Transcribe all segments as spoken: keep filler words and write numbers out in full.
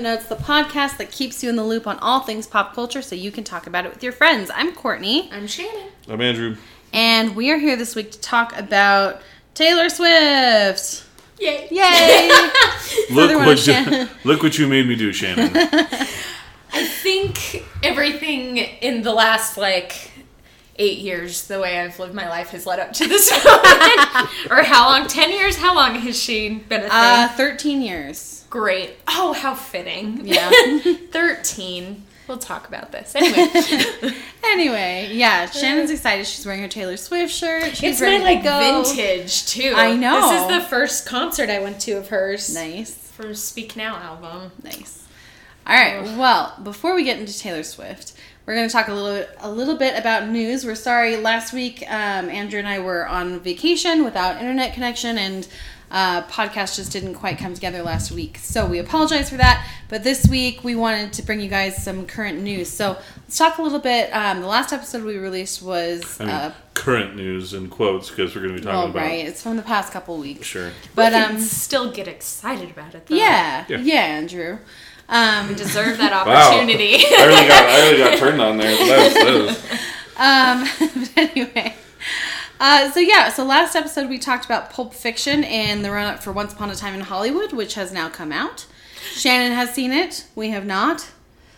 Footnotes, the podcast that keeps you in the loop on all things pop culture so you can talk about it with your friends. I'm Courtney. I'm Shannon. I'm Andrew. And we are here this week to talk about Taylor Swift. Yay. Yay. look, what you, look what you made me do, Shannon. I think everything in the last, like, eight years, the way I've lived my life has led up to this moment. Or how long? Ten years? How long has she been a thing? Uh, Thirteen years. Great. Oh, how fitting. Yeah. Thirteen. We'll talk about this. Anyway. Anyway, yeah. Shannon's excited. She's wearing her Taylor Swift shirt. She's it's ready my, like, to go. Vintage, too. I know. This is the first concert I went to of hers. Nice. From Speak Now album. Nice. All right. Oh. Well, before we get into Taylor Swift, we're going to talk a little a little bit about news. We're sorry. Last week, um, Andrew and I were on vacation without internet connection, and uh, podcast just didn't quite come together last week. So we apologize for that. But this week, we wanted to bring you guys some current news. So let's talk a little bit. Um, the last episode we released was... I mean, uh, current news in quotes, because we're going to be talking well, about... right. It's from the past couple weeks. Sure. But we can um, still get excited about it, though. Yeah. Yeah, yeah Andrew. Um, we deserve that opportunity. Wow. I really got I really got turned on there. That was, that was. Um, but anyway, uh, so yeah, so last episode we talked about Pulp Fiction and the run-up for Once Upon a Time in Hollywood, which has now come out. Shannon has seen it. We have not.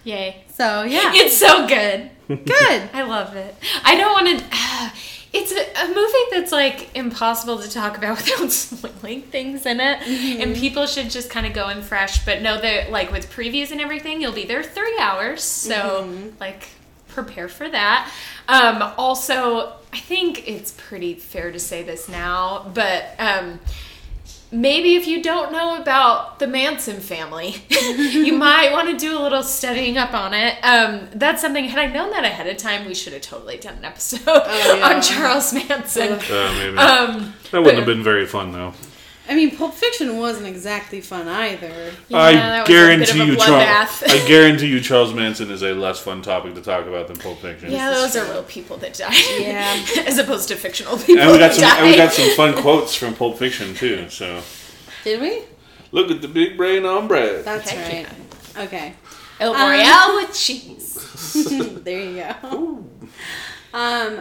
Yay! So yeah, it's so good. Good. I love it. I don't want to. Uh, it's a, a movie that's like impossible to talk about without spoiling things in it, mm-hmm. and people should just kind of go in fresh. But know that, like, with previews and everything, you'll be there three hours, so mm-hmm. like prepare for that. Um, also, I think it's pretty fair to say this now, but. Um, Maybe if you don't know about the Manson family, you might want to do a little studying up on it. Um, that's something, had I known that ahead of time, we should have totally done an episode oh, yeah. on Charles Manson. Uh, maybe. Um, that wouldn't but, have been very fun, though. I mean, Pulp Fiction wasn't exactly fun either. Yeah, I guarantee you, Charles. I guarantee you, Charles Manson is a less fun topic to talk about than Pulp Fiction. Yeah, those are real people that died. Yeah, as opposed to fictional people. And we got that some. Died. And we got some fun quotes from Pulp Fiction too. So. Did we? Look at the big brain on bread. That's Heck right. Yeah. Okay. El Royale um, with cheese. There you go. Ooh. Um,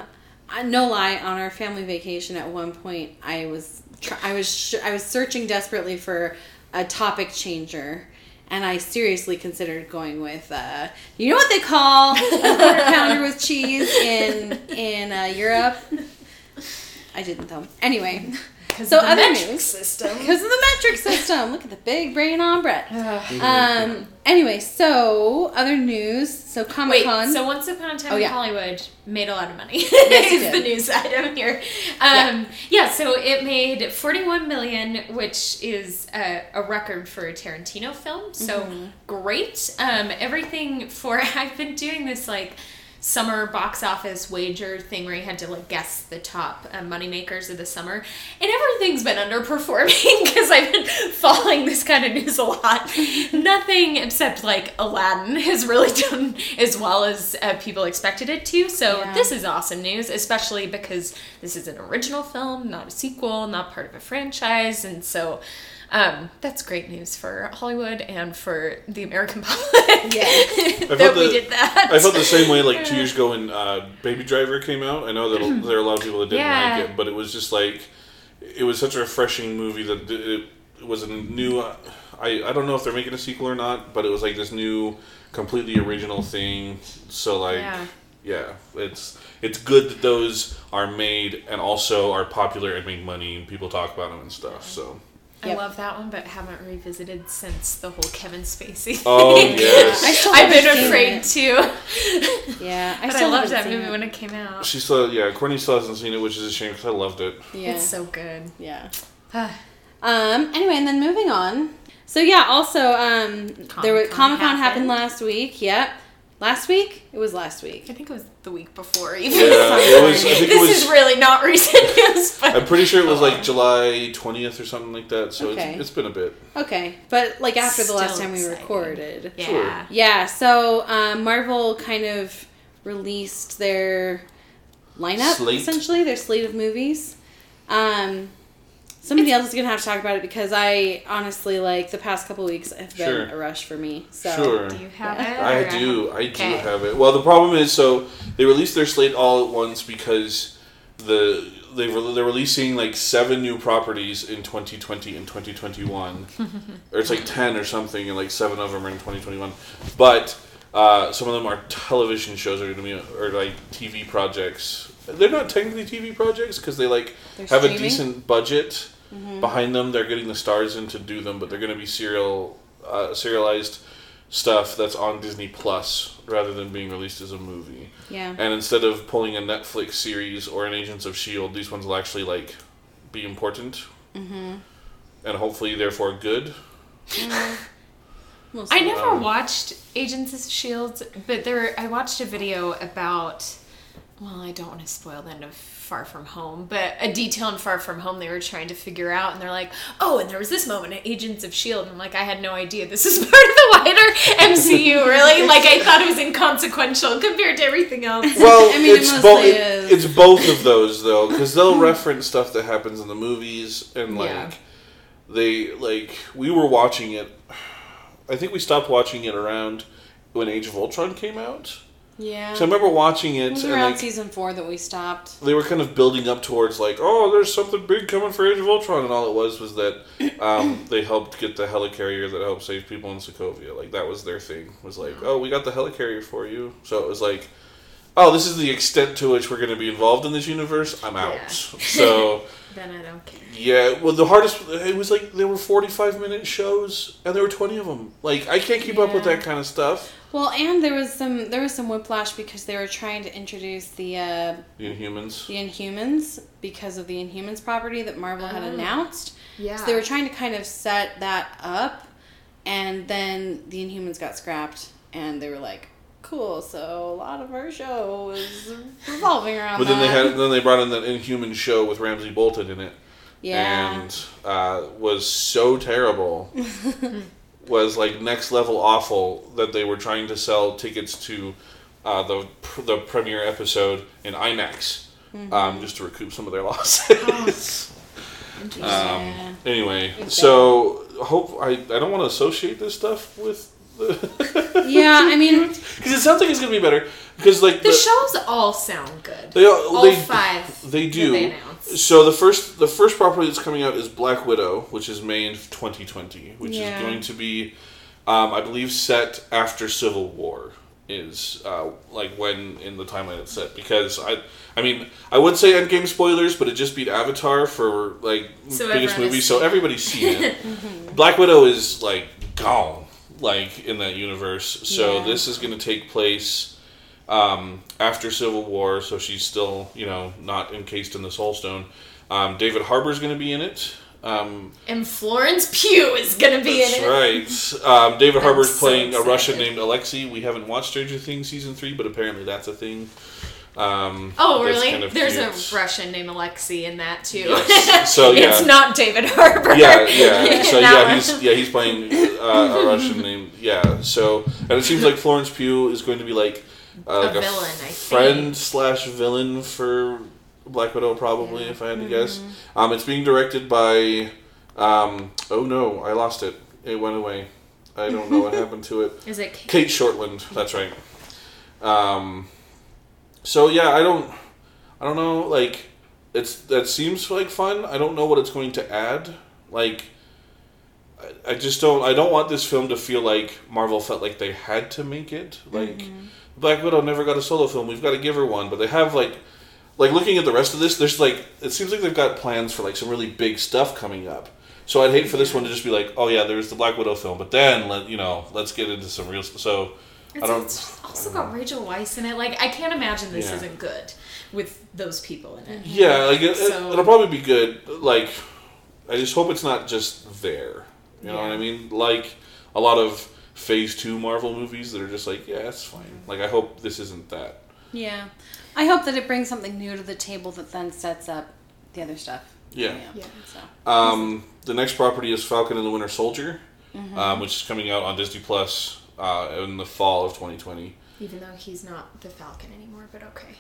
no lie. On our family vacation, at one point, I was. I was sh- I was searching desperately for a topic changer, and I seriously considered going with uh, you know what they call a quarter pounder with cheese in in uh, Europe. I didn't though. Anyway, so of the other metric news, system because of the metric system. Look at the big brain on Brett. um. Anyway, so other news. So Comic-Con. Wait, so Once Upon a Time oh, yeah. in Hollywood made a lot of money. Yes, is the news item here. Um, yeah. yeah, so it made forty-one million dollars, which is a, a record for a Tarantino film. So mm-hmm. great. Um, everything for I've been doing this like summer box office wager thing where you had to like guess the top uh, money makers of the summer, and everything's been underperforming because I've been following this kind of news a lot. Nothing except like Aladdin has really done as well as uh, people expected it to, so yeah. This is awesome news, especially because this is an original film, not a sequel, not part of a franchise, and so Um, that's great news for Hollywood and for the American public. Yeah, that the, we did that. I felt the same way like two years ago when uh, Baby Driver came out. I know that there are a lot of people that didn't yeah. like it, but it was just like, it was such a refreshing movie that it, it was a new, uh, I, I don't know if they're making a sequel or not, but it was like this new, completely original thing. So like, yeah, yeah it's it's good that those are made and also are popular and make money and people talk about them and stuff, so. Yep. I love that one, but haven't revisited since the whole Kevin Spacey thing. Oh, yes. I still I've been afraid, it. too. Yeah, I but still I loved that movie it. when it came out. She still, yeah, Courtney still hasn't seen it, which is a shame, because I loved it. Yeah. It's so good. Yeah. um. Anyway, and then moving on. So, yeah, also, um, Comic-Con there was, Comic-Con happened. happened last week. Yep. Last week? It was last week. I think it was the week before. Even. Yeah, it was, I think this it was, is really not recent news. But I'm pretty sure it was like July twentieth or something like that, so okay. it's, it's been a bit. Okay, but like after Still the last time exciting. we recorded. Yeah. Sure. Yeah, so um, Marvel kind of released their lineup, slate. essentially, their slate of movies. Um, Somebody else is going to have to talk about it because I honestly, like, the past couple weeks have been sure. a rush for me. So. Sure. Do you have yeah. it? I do. I okay. do have it. Well, the problem is, so, they released their slate all at once because the they re- they're releasing, like, seven new properties in twenty twenty and twenty twenty-one. Or it's, like, ten or something, and, like, seven of them are in twenty twenty-one. But uh, some of them are television shows or, or like, T V projects. They're not technically T V projects because they, like, they're have streaming? a decent budget mm-hmm. behind them. They're getting the stars in to do them, but they're going to be serial, uh, serialized stuff that's on Disney Plus rather than being released as a movie. Yeah. And instead of pulling a Netflix series or an Agents of S H I E L D, these ones will actually, like, be important. Mm-hmm. And hopefully, therefore, good. Mm-hmm. Mostly. I never um, watched Agents of S H I E L D, but there I watched a video about... Well, I don't want to spoil the end of Far From Home, but a detail in Far From Home they were trying to figure out, and they're like, oh, and there was this moment at Agents of S H I E L D, and I'm like, I had no idea this is part of the wider M C U, really? Like, I thought it was inconsequential compared to everything else. Well, I mean, it's, it bo- it, it's both of those, though, because they'll reference stuff that happens in the movies, and, like, yeah. they, like, we were watching it, I think we stopped watching it around when Age of Ultron came out. Yeah. So I remember watching it. It was around like, season four that we stopped. They were kind of building up towards like, oh, there's something big coming for Age of Ultron, and all it was was that um, they helped get the helicarrier that helped save people in Sokovia. Like that was their thing. Was like, oh, we got the helicarrier for you. So it was like, oh, this is the extent to which we're going to be involved in this universe. I'm out. Yeah. So then I don't care. Yeah. Well, the hardest it was like there were forty-five minute shows, and there were twenty of them. Like I can't keep yeah. up with that kind of stuff. Well, and there was some there was some whiplash because they were trying to introduce the uh, the Inhumans the Inhumans because of the Inhumans property that Marvel oh. had announced. Yeah, so they were trying to kind of set that up, and then the Inhumans got scrapped, and they were like, "Cool, so a lot of our show is revolving around." But then that. they had then they brought in that Inhuman show with Ramsey Bolton in it, yeah, and uh, was so terrible. Was like next level awful that they were trying to sell tickets to uh, the the premiere episode in IMAX mm-hmm. um, just to recoup some of their losses. Oh. um, yeah. Anyway, exactly. so hope I, I don't want to associate this stuff with. The yeah, I mean, because it sounds like it's gonna be better because like the, the shows all sound good. They all, all they, five. They do. They so the first the first property that's coming out is Black Widow, which is May of twenty twenty, which yeah. is going to be, um, I believe, set after Civil War is uh, like when in the timeline it's set. Because I, I mean, I would say Endgame spoilers, but it just beat Avatar for like so biggest movie, so everybody's seen it. mm-hmm. Black Widow is like gone, like in that universe. So yeah. this is going to take place. Um, after Civil War, so she's still, you know, not encased in the Soul Stone. Um, David Harbour's going to be in it. Um, and Florence Pugh is going to be in it. That's right. Um, David Harbour's so playing excited. a Russian named Alexei. We haven't watched Stranger Things Season three, but apparently that's a thing. Um, oh, really? Kind of There's cute. a Russian named Alexei in that, too. Yes. So, yeah. It's not David Harbour. Yeah, yeah. So, yeah, he's, yeah, he's playing uh, a Russian named... Yeah, so... And it seems like Florence Pugh is going to be, like... Uh, like a villain, a f- I think. Friend slash villain for Black Widow, probably, yeah. if I had to mm-hmm. guess. Um, it's being directed by. Um, oh no, I lost it. It went away. I don't know what happened to it. Is it Kate, Kate Shortland? That's right. Um, so yeah, I don't. I don't know. Like, it's that seems like fun. I don't know what it's going to add. Like, I, I just don't. I don't want this film to feel like Marvel felt like they had to make it. Like. Mm-hmm. Black Widow never got a solo film. We've got to give her one. But they have, like... Like, looking at the rest of this, there's, like... It seems like they've got plans for, like, some really big stuff coming up. So I'd hate for this one to just be like, oh, yeah, there's the Black Widow film. But then, let you know, let's get into some real... So, it's, I don't... It's also got Rachel Weisz in it. Like, I can't imagine this yeah. isn't good with those people in it. Yeah, like, it, so, it, it'll probably be good. Like, I just hope it's not just there. You know yeah. what I mean? Like, a lot of... Phase two Marvel movies that are just like, yeah, it's fine. Like, I hope this isn't that. Yeah. I hope that it brings something new to the table that then sets up the other stuff. Yeah. yeah. So. Um, the next property is Falcon and the Winter Soldier, mm-hmm. um, which is coming out on Disney Plus uh, in the fall of twenty twenty. Even though he's not the Falcon anymore, but okay.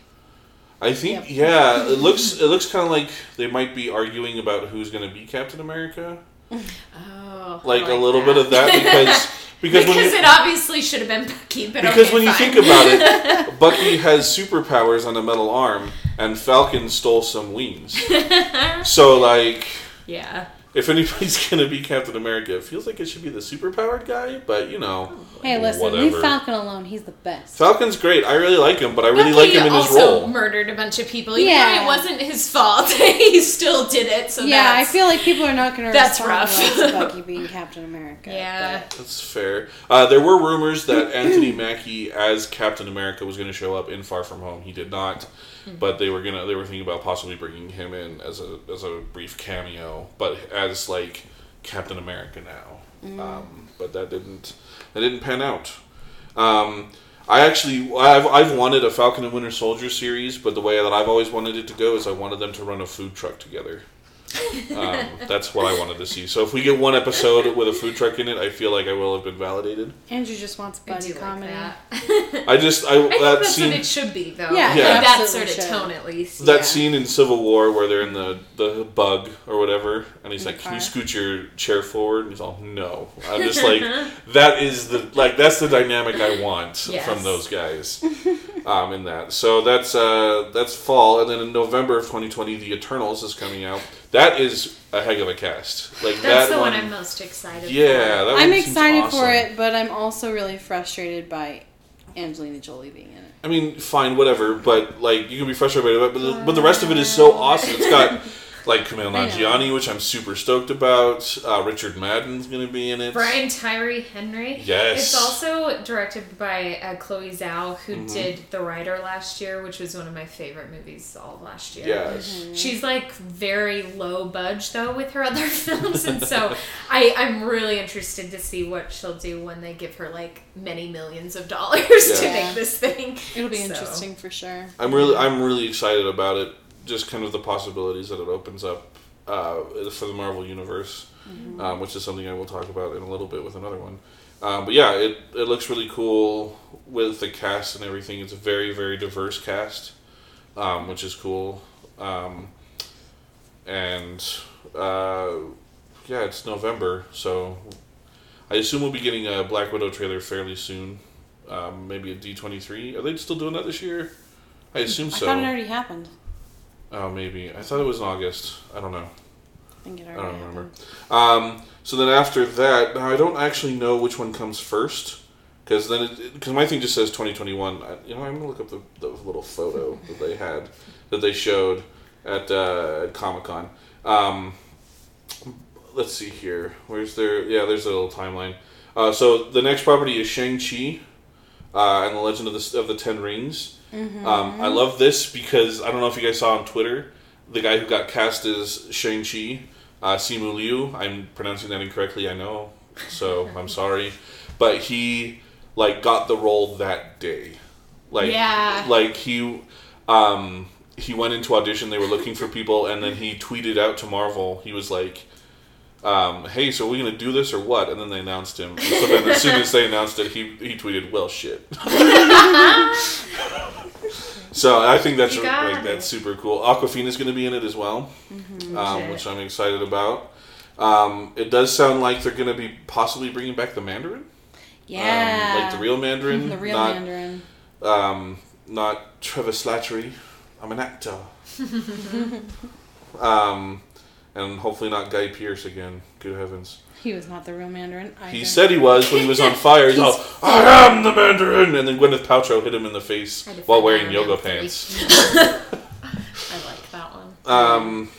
I think, yeah, yeah it looks it looks kind of like they might be arguing about who's going to be Captain America. Oh, like, like a little that. bit of that because because, because you, it obviously should have been Bucky, but because okay, when fine. you think about it, Bucky has superpowers on a metal arm, and Falcon stole some wings. So like, yeah. If anybody's going to be Captain America, it feels like it should be the superpowered guy, but, you know, hey, like, listen, whatever. Leave Falcon alone. He's the best. Falcon's great. I really like him, but I really Bucky like him in his role. He also murdered a bunch of people. Yeah. It wasn't his fault. He still did it, so yeah, that's... I feel like people are not going to respond to Bucky being Captain America. Yeah. But... That's fair. Uh, there were rumors that Anthony Mackie as Captain America was going to show up in Far From Home. He did not. But they were gonna, they were thinking about possibly bringing him in as a as a brief cameo, but as like Captain America now. Mm. Um, but that didn't that didn't pan out. Um, I actually I've I've wanted a Falcon and Winter Soldier series, but the way that I've always wanted it to go is I wanted them to run a food truck together. Um, that's what I wanted to see. So if we get one episode with a food truck in it, I feel like I will have been validated. Andrew just wants buddy comedy. Like I just I, I that think that's scene, what it should be though. Yeah, yeah. Like that sort of should. tone at least. That yeah. scene in Civil War where they're in the, the bug or whatever, and he's in like, "Can you scoot your chair forward?" And he's all, "No." I'm just like, that is the like that's the dynamic I want yes. from those guys. Um, in that, so that's uh that's fall, and then in November of twenty twenty, The Eternals is coming out. That is a heck of a cast. Like that's that the one, one I'm most excited. Yeah, for. That I'm excited awesome. for it, but I'm also really frustrated by Angelina Jolie being in it. I mean, fine, whatever, but like you can be frustrated about it, but the, but the rest of it is so awesome. It's got. Like Kumail Nanjiani, which I'm super stoked about. Uh, Richard Madden's going to be in it. Brian Tyree Henry. Yes. It's also directed by uh, Chloe Zhao, who mm-hmm. did The Rider last year, which was one of my favorite movies all of last year. Yes. Mm-hmm. She's like very low budge, though, with her other films. And so I, I'm really interested to see what she'll do when they give her like many millions of dollars yeah. to yeah. make this thing. It'll be so. interesting for sure. I'm really, I'm really excited about it. Just kind of the possibilities that it opens up uh, for the Marvel Universe, mm-hmm. um, which is something I will talk about in a little bit with another one. Um, but yeah, it, it looks really cool with the cast and everything. It's a very, very diverse cast, um, which is cool. Um, and uh, yeah, it's November, so I assume we'll be getting a Black Widow trailer fairly soon. Um, maybe at D twenty-three. Are they still doing that this year? I assume I so. I thought it already happened. Oh, maybe. I thought it was in August. I don't know. I think it already I don't remember. Um, so then after that, now I don't actually know which one comes first. Because then, because my thing just says twenty twenty-one. I, you know, I'm going to look up the, the little photo that they had, that they showed at, uh, at Comic-Con. Um, let's see here. Where's their... Yeah, there's a little timeline. Uh, so the next property is Shang-Chi uh, and the Legend of the, of the Ten Rings. Mm-hmm. Um, I love this because I don't know if you guys saw on Twitter, the guy who got cast as Shang-Chi, uh, Simu Liu. I'm pronouncing that incorrectly, I know, so I'm sorry, but he like got the role that day. Like, yeah. like he, um, he went into audition. They were looking for people, and then he tweeted out to Marvel. He was like, um, "Hey, so are we gonna do this or what?" And then they announced him. And so then, as soon as they announced it, he he tweeted, "Well, shit." So I think that's like, that's super cool. Awkwafina's going to be in it as well, mm-hmm, um, which I'm excited about. Um, it does sound like they're going to be possibly bringing back the Mandarin. Yeah, um, like the real Mandarin, the real not, Mandarin, um, not Trevor Slattery. I'm an actor, um, and hopefully not Guy Pearce again. Good heavens. He was not the real Mandarin either. He said he was when he was on fire. He's, He's all, "I am the Mandarin!" And then Gwyneth Paltrow hit him in the face while wearing yoga pants. I like that one. Um,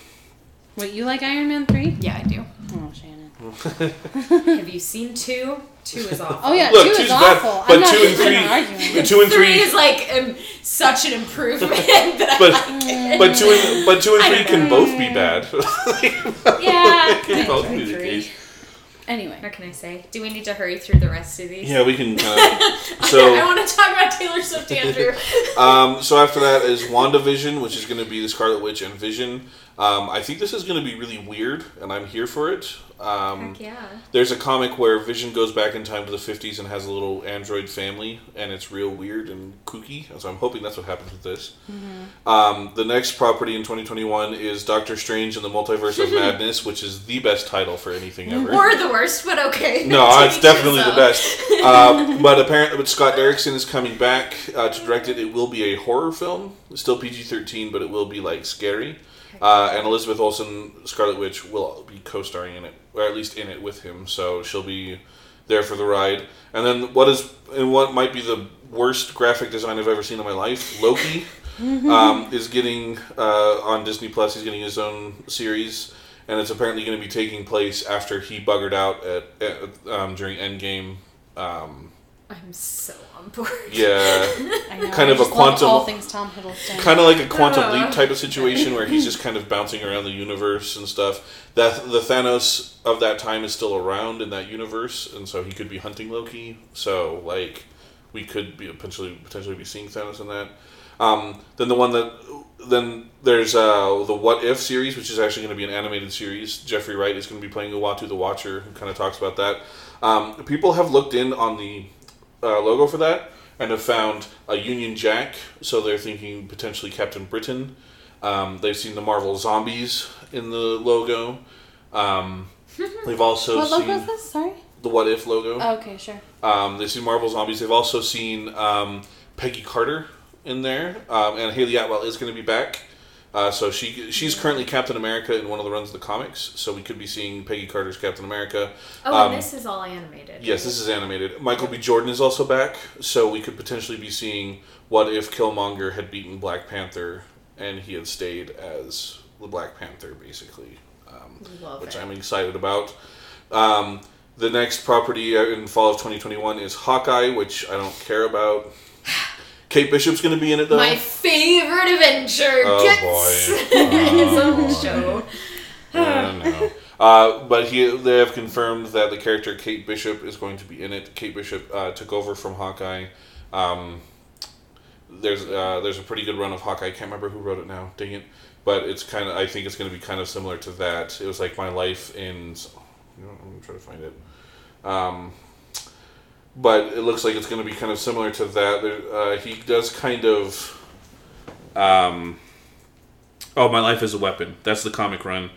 Wait, you like Iron Man three? Yeah, I do. Oh, Shannon. Have you seen two? Two is awful. Oh, yeah, Look, two is awful. Bad, but I'm not two and three, two and three, three is like um, such an improvement that but, I like it. But two and, but two and three can both be bad. Yeah. It can both be the case. Anyway. What can I say? Do we need to hurry through the rest of these? Yeah, we can. Uh, so I want to talk about Taylor Swift, Andrew. um, so after that is WandaVision, which is going to be the Scarlet Witch and Vision. Um, I think this is going to be really weird, and I'm here for it. Um, Heck yeah. There's a comic where Vision goes back in time to the fifties and has a little android family, and it's real weird and kooky, so I'm hoping that's what happens with this. Mm-hmm. Um, the next property in twenty twenty-one is Doctor Strange and the Multiverse of Madness, which is the best title for anything ever. Or the worst, but okay. No, it's definitely so. the best. Uh, but apparently but Scott Derrickson is coming back uh, to direct it. It will be a horror film. It's still P G thirteen, but it will be, like, scary. Uh, and Elizabeth Olsen, Scarlet Witch, will be co-starring in it, or at least in it with him, so she'll be there for the ride. And then what is, and what might be the worst graphic design I've ever seen in my life, Loki, um, is getting, uh, on Disney Plus, he's getting his own series, and it's apparently going to be taking place after he buggered out at, at um, during Endgame. Um, I'm so on board. Yeah. I know. Kind I of a quantum. All things Tom Hiddleston. Kind of like a quantum uh. leap type of situation where he's just kind of bouncing around the universe and stuff. That the Thanos of that time is still around in that universe, and so he could be hunting Loki. So like, we could be potentially potentially be seeing Thanos in that. Um, then the one that then there's uh, the What If series, which is actually going to be an animated series. Jeffrey Wright is going to be playing Uatu the Watcher, who kind of talks about that. Um, people have looked in on the Uh, logo for that, and have found a Union Jack, so they're thinking potentially Captain Britain. Um, they've seen the Marvel Zombies in the logo. Um, they've also what seen... What logo is this? Sorry? The What If logo. Oh, okay, sure. Um, they've seen Marvel Zombies. They've also seen um, Peggy Carter in there, um, and Haley Atwell is going to be back. Uh, so she she's currently Captain America in one of the runs of the comics, so we could be seeing Peggy Carter's Captain America. Oh, um, and this is all animated. Yes, this is animated. Michael B. Jordan is also back, so we could potentially be seeing what if Killmonger had beaten Black Panther and he had stayed as the Black Panther, basically, um, which it. I'm excited about. Um, the next property in fall of twenty twenty-one is Hawkeye, which I don't care about. Kate Bishop's going to be in it, though. My favorite Avenger. Oh, gets boy. His own show. I know. Uh, but he, they have confirmed that the character Kate Bishop is going to be in it. Kate Bishop uh, took over from Hawkeye. Um, there's uh, there's a pretty good run of Hawkeye. I can't remember who wrote it now. Dang it. But it's kind of. I think it's going to be kind of similar to that. It was like My Life in... You know, I'm going to try to find it. Um... But it looks like it's going to be kind of similar to that. Uh, he does kind of... Um, oh, My Life is a Weapon. That's the comic run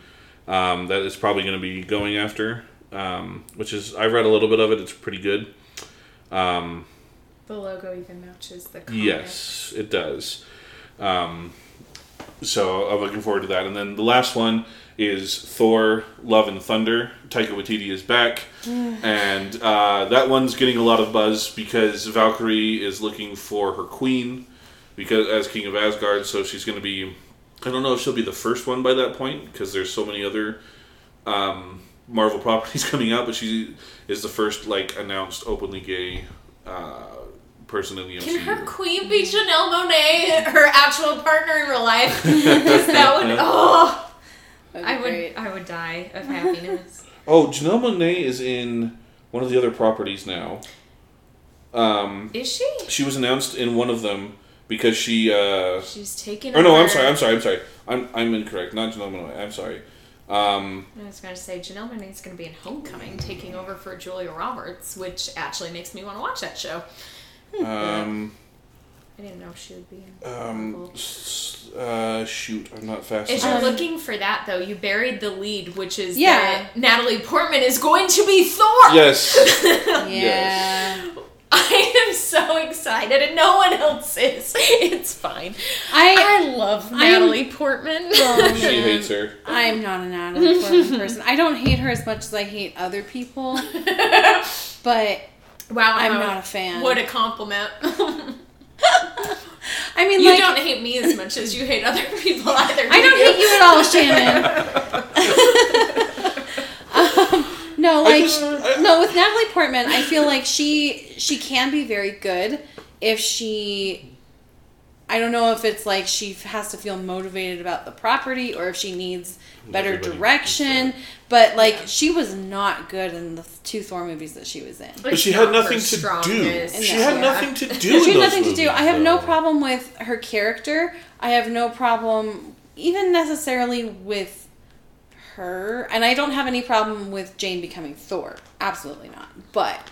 um, that is probably going to be going after. Um, which is... I've read a little bit of it. It's pretty good. Um, the logo even matches the comic. Yes, it does. Um, so I'm looking forward to that. And then the last one... is Thor, Love and Thunder. Taika Waititi is back. And uh, that one's getting a lot of buzz because Valkyrie is looking for her queen because as King of Asgard, so she's going to be... I don't know if she'll be the first one by that point because there's so many other um, Marvel properties coming out, but she is the first like announced openly gay uh, person in the M C U. Can her queen be Janelle Monáe, her actual partner in real life? Because that would... Oh... Would I great. would I would die of happiness. Oh, Janelle Monáe is in one of the other properties now. Um, is she? She was announced in one of them because she... Uh, She's taken Oh, no, I'm sorry, I'm sorry, I'm sorry. I'm I'm incorrect. Not Janelle Monáe. I'm sorry. Um, I was going to say, Janelle Monáe's going to be in Homecoming, taking over for Julia Roberts, which actually makes me want to watch that show. Um... I didn't know she would be in Um, uh, shoot, I'm not fast enough. If you're looking for that, though, you buried the lead, which is yeah. that Natalie Portman is going to be Thor! Yes. yeah. Yes. I am so excited, and no one else is. It's fine. I, I love Natalie I'm, Portman. Well, she hates her. I'm not a Natalie Portman person. I don't hate her as much as I hate other people, but wow, I'm not a fan. What a compliment. I mean, you like, don't hate me as much as you hate other people either. Do I don't you? hate you at all, Shannon. um, no, like I just, I, no with Natalie Portman, I feel like she she can be very good if she. I don't know if it's like she has to feel motivated about the property or if she needs better direction. But, like, yeah. she was not good in the two Thor movies that she was in. But, but she, had nothing, she had nothing to do. She had nothing to do. She had nothing to do. I have no problem with her character. I have no problem even necessarily with her. And I don't have any problem with Jane becoming Thor. Absolutely not. But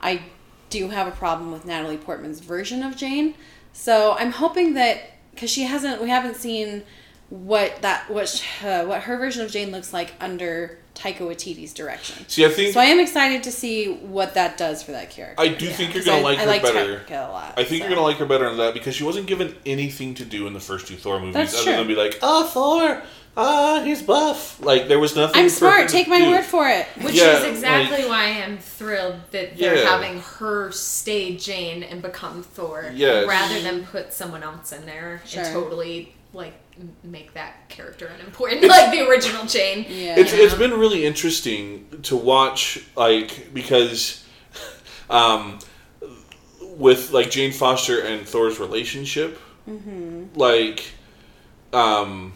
I do have a problem with Natalie Portman's version of Jane. So I'm hoping that, because she hasn't, we haven't seen what that what uh, what her version of Jane looks like under Taika Waititi's direction. See, I think so. I am excited to see what that does for that character. I do yeah. think you're gonna I, like I her like better. Taika a lot, I think so. You're gonna like her better than that because she wasn't given anything to do in the first two Thor movies. That's other true. Than be like, oh Thor, ah uh, he's buff. Like there was nothing. I'm smart. Take my do. word for it. Which yeah, is exactly like, why I'm thrilled that they're yeah. having her stay Jane and become Thor, yes. rather than put someone else in there sure. and totally like. Make that character unimportant, like the original Jane. Yeah. It's it's been really interesting to watch, like because, um, with like Jane Foster and Thor's relationship, mm-hmm. like, um,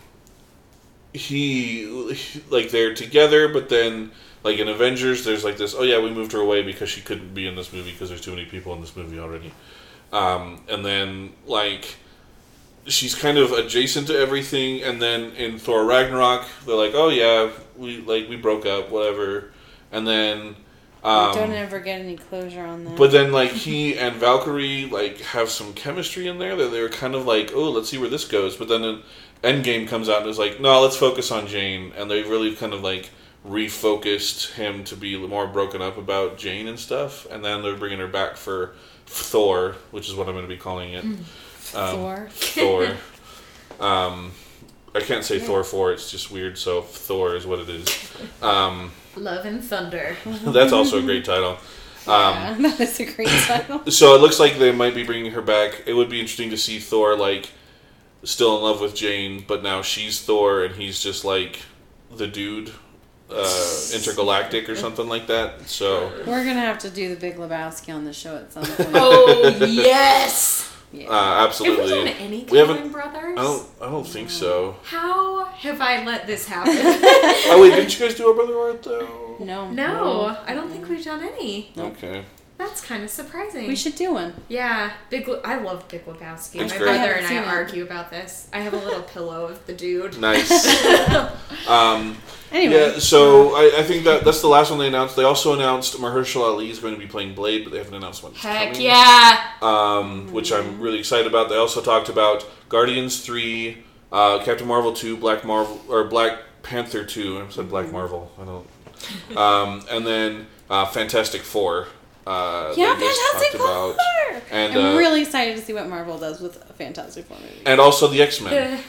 he like they're together, but then like in Avengers, there's like this. Oh yeah, we moved her away because she couldn't be in this movie because there's too many people in this movie already, um, and then like. She's kind of adjacent to everything, and then in Thor Ragnarok, they're like, "Oh yeah, we like we broke up, whatever," and then um, don't ever get any closure on that. But then, like he and Valkyrie, like have some chemistry in there that they're kind of like, "Oh, let's see where this goes." But then an Endgame comes out and it's like, "No, let's focus on Jane," and they really kind of like refocused him to be more broken up about Jane and stuff, and then they're bringing her back for Thor, which is what I'm going to be calling it. Mm. Um, Thor. Thor. Um, I can't say Thor four, it's just weird, so Thor is what it is. Um, Love and Thunder. That's also a great title. Um, yeah, that is a great title. So it looks like they might be bringing her back. It would be interesting to see Thor, like, still in love with Jane, but now she's Thor, and he's just, like, the dude, uh, intergalactic or something like that. So we're going to have to do the Big Lebowski on the show at some point. Oh, yes! Yeah. Uh, absolutely. Have we done any Coen Brothers? I don't, I don't think no. so. How have I let this happen? Oh, wait, didn't you guys do a Brother Art, though? No. No, no. I don't no. think we've done any. Okay. That's kind of surprising. We should do one. Yeah. Big. Le- I love Big Lebowski. That's My great. brother I and I argue it. about this. I have a little pillow of the dude. Nice. um, anyway. Yeah, so I, I think that that's the last one they announced. They also announced Mahershala Ali is going to be playing Blade, but they haven't announced when it's Heck coming. yeah. Um, which I'm really excited about. They also talked about Guardians three, uh, Captain Marvel two, Black Marvel or Black Panther two. I said Black Marvel. I don't. Um, and then uh, Fantastic Four. Uh, yeah, Fantastic Four! And, I'm uh, really excited to see what Marvel does with a Fantastic Four movie. And also the X-Men.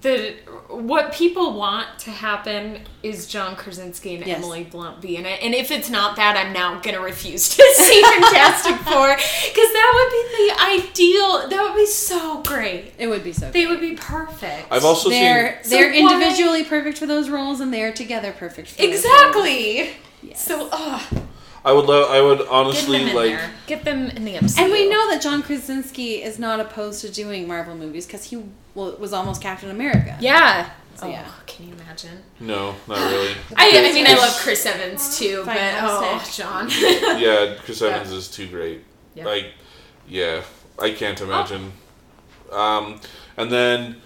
The, the What people want to happen is John Krasinski and yes. Emily Blunt be in it. And if it's not that, I'm now going to refuse to see Fantastic Four. Because that would be the ideal. That would be so great. It would be so They great. would be perfect. I've also they're, seen... They're so individually why? perfect for those roles, and they're together perfect for Exactly! Those roles. Yes. So, ugh. I would love. I would honestly Get like there. Get them in the M C U. And we know that John Krasinski is not opposed to doing Marvel movies because he well, was almost Captain America. Yeah. So, oh, yeah. Can you imagine? No, not really. I, I mean, I love Chris Evans too, but oh, John. yeah, Chris Evans yeah. is too great. Yeah. Like, yeah, I can't imagine. Oh. Um, and then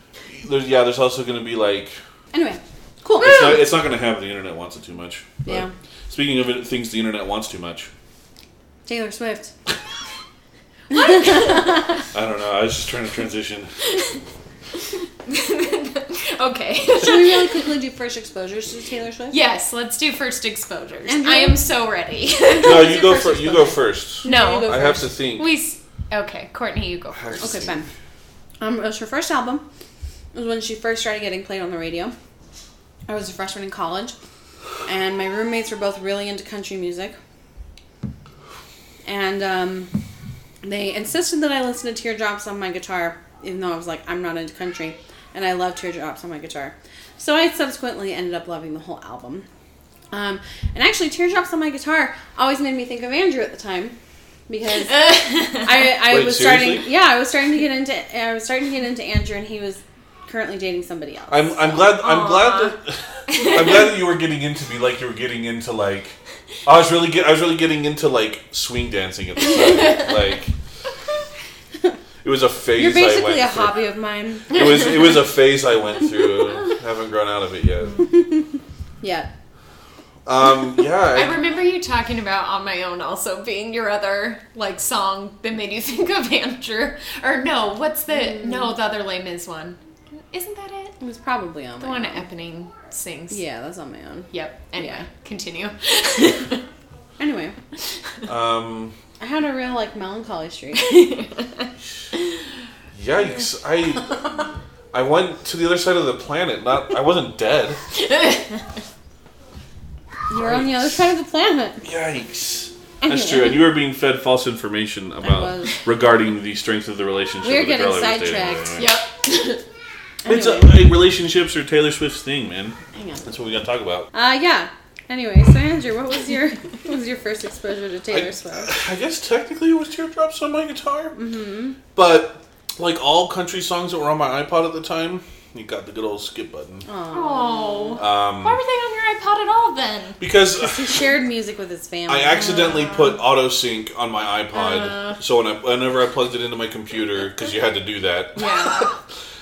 there's yeah, there's also going to be like. Anyway, cool. It's not, it's not going to happen. The internet wants it too much. But. Yeah. Speaking of it, things the internet wants too much. Taylor Swift. What? I don't know. I was just trying to transition. Okay. Should we really quickly do first exposures to Taylor Swift? Yes, let's do first exposures. Andrew? I am so ready. No, you go first. You go first. No, you go first. I have to think. We okay, Courtney, you go first. Okay, fine. Um, it was her first album. It was when she first started getting played on the radio. I was a freshman in college. And my roommates were both really into country music. And um, they insisted that I listen to Teardrops on my guitar, even though I was like, I'm not into country. And I love Teardrops on my guitar. So I subsequently ended up loving the whole album. Um, and actually, Teardrops on my guitar always made me think of Andrew at the time. Because I, I Wait, was seriously? starting, yeah, I was starting to get into, I was starting to get into Andrew, and he was currently dating somebody else. I'm, I'm so. glad, I'm Aww. glad that, I'm glad that you were getting into me like you were getting into like, I was really get, I was really getting into like swing dancing at the time. Like, It was a phase. You're basically I went a through. hobby of mine. It was it was a phase I went through. Haven't grown out of it yet. Yeah. Um, yeah. I, I remember you talking about On My Own also being your other like song that made you think of Andrew. Or no, what's the mm. no the other Les Mis one? Isn't that it? It was probably on the my own. The one Epping sings. Yeah, that's On My Own. Yep. Anyway, yeah. Continue. Anyway. Um. I had a real, like, melancholy streak. Yikes. I I went to the other side of the planet. Not I wasn't dead. You were on the other side of the planet. Yikes. Anyway. That's true. And you were being fed false information about regarding the strength of the relationship we were with the girl I was dating. Anyway. Yep. It's anyway. a, a, relationships are Taylor Swift's thing, man. Hang on. That's what we got to talk about. Uh, yeah. Anyway, so Andrew, what was your what was your first exposure to Taylor I, Swift? I guess technically it was Teardrops on My Guitar. Mm-hmm. But like all country songs that were on my iPod at the time, you got the good old skip button. Oh. Um, why were they on your iPod at all then? Because uh, he shared music with his family. I accidentally uh. put autosync on my iPod, uh. so when I, whenever I plugged it into my computer, because you had to do that. Yeah.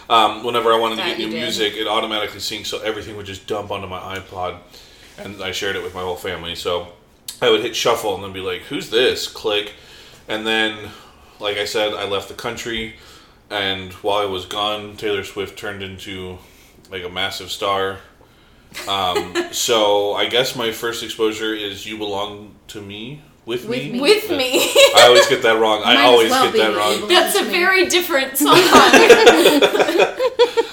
um, whenever I wanted that to get new did. music, it automatically synced, so everything would just dump onto my iPod. And I shared it with my whole family, so I would hit shuffle and then be like, who's this? Click. And then, like I said, I left the country, and while I was gone, Taylor Swift turned into, like, a massive star. Um, so I guess my first exposure is You Belong to Me, With, with Me. me. With That's, Me. I always get that wrong. Might I always well get that wrong. That's a very different song.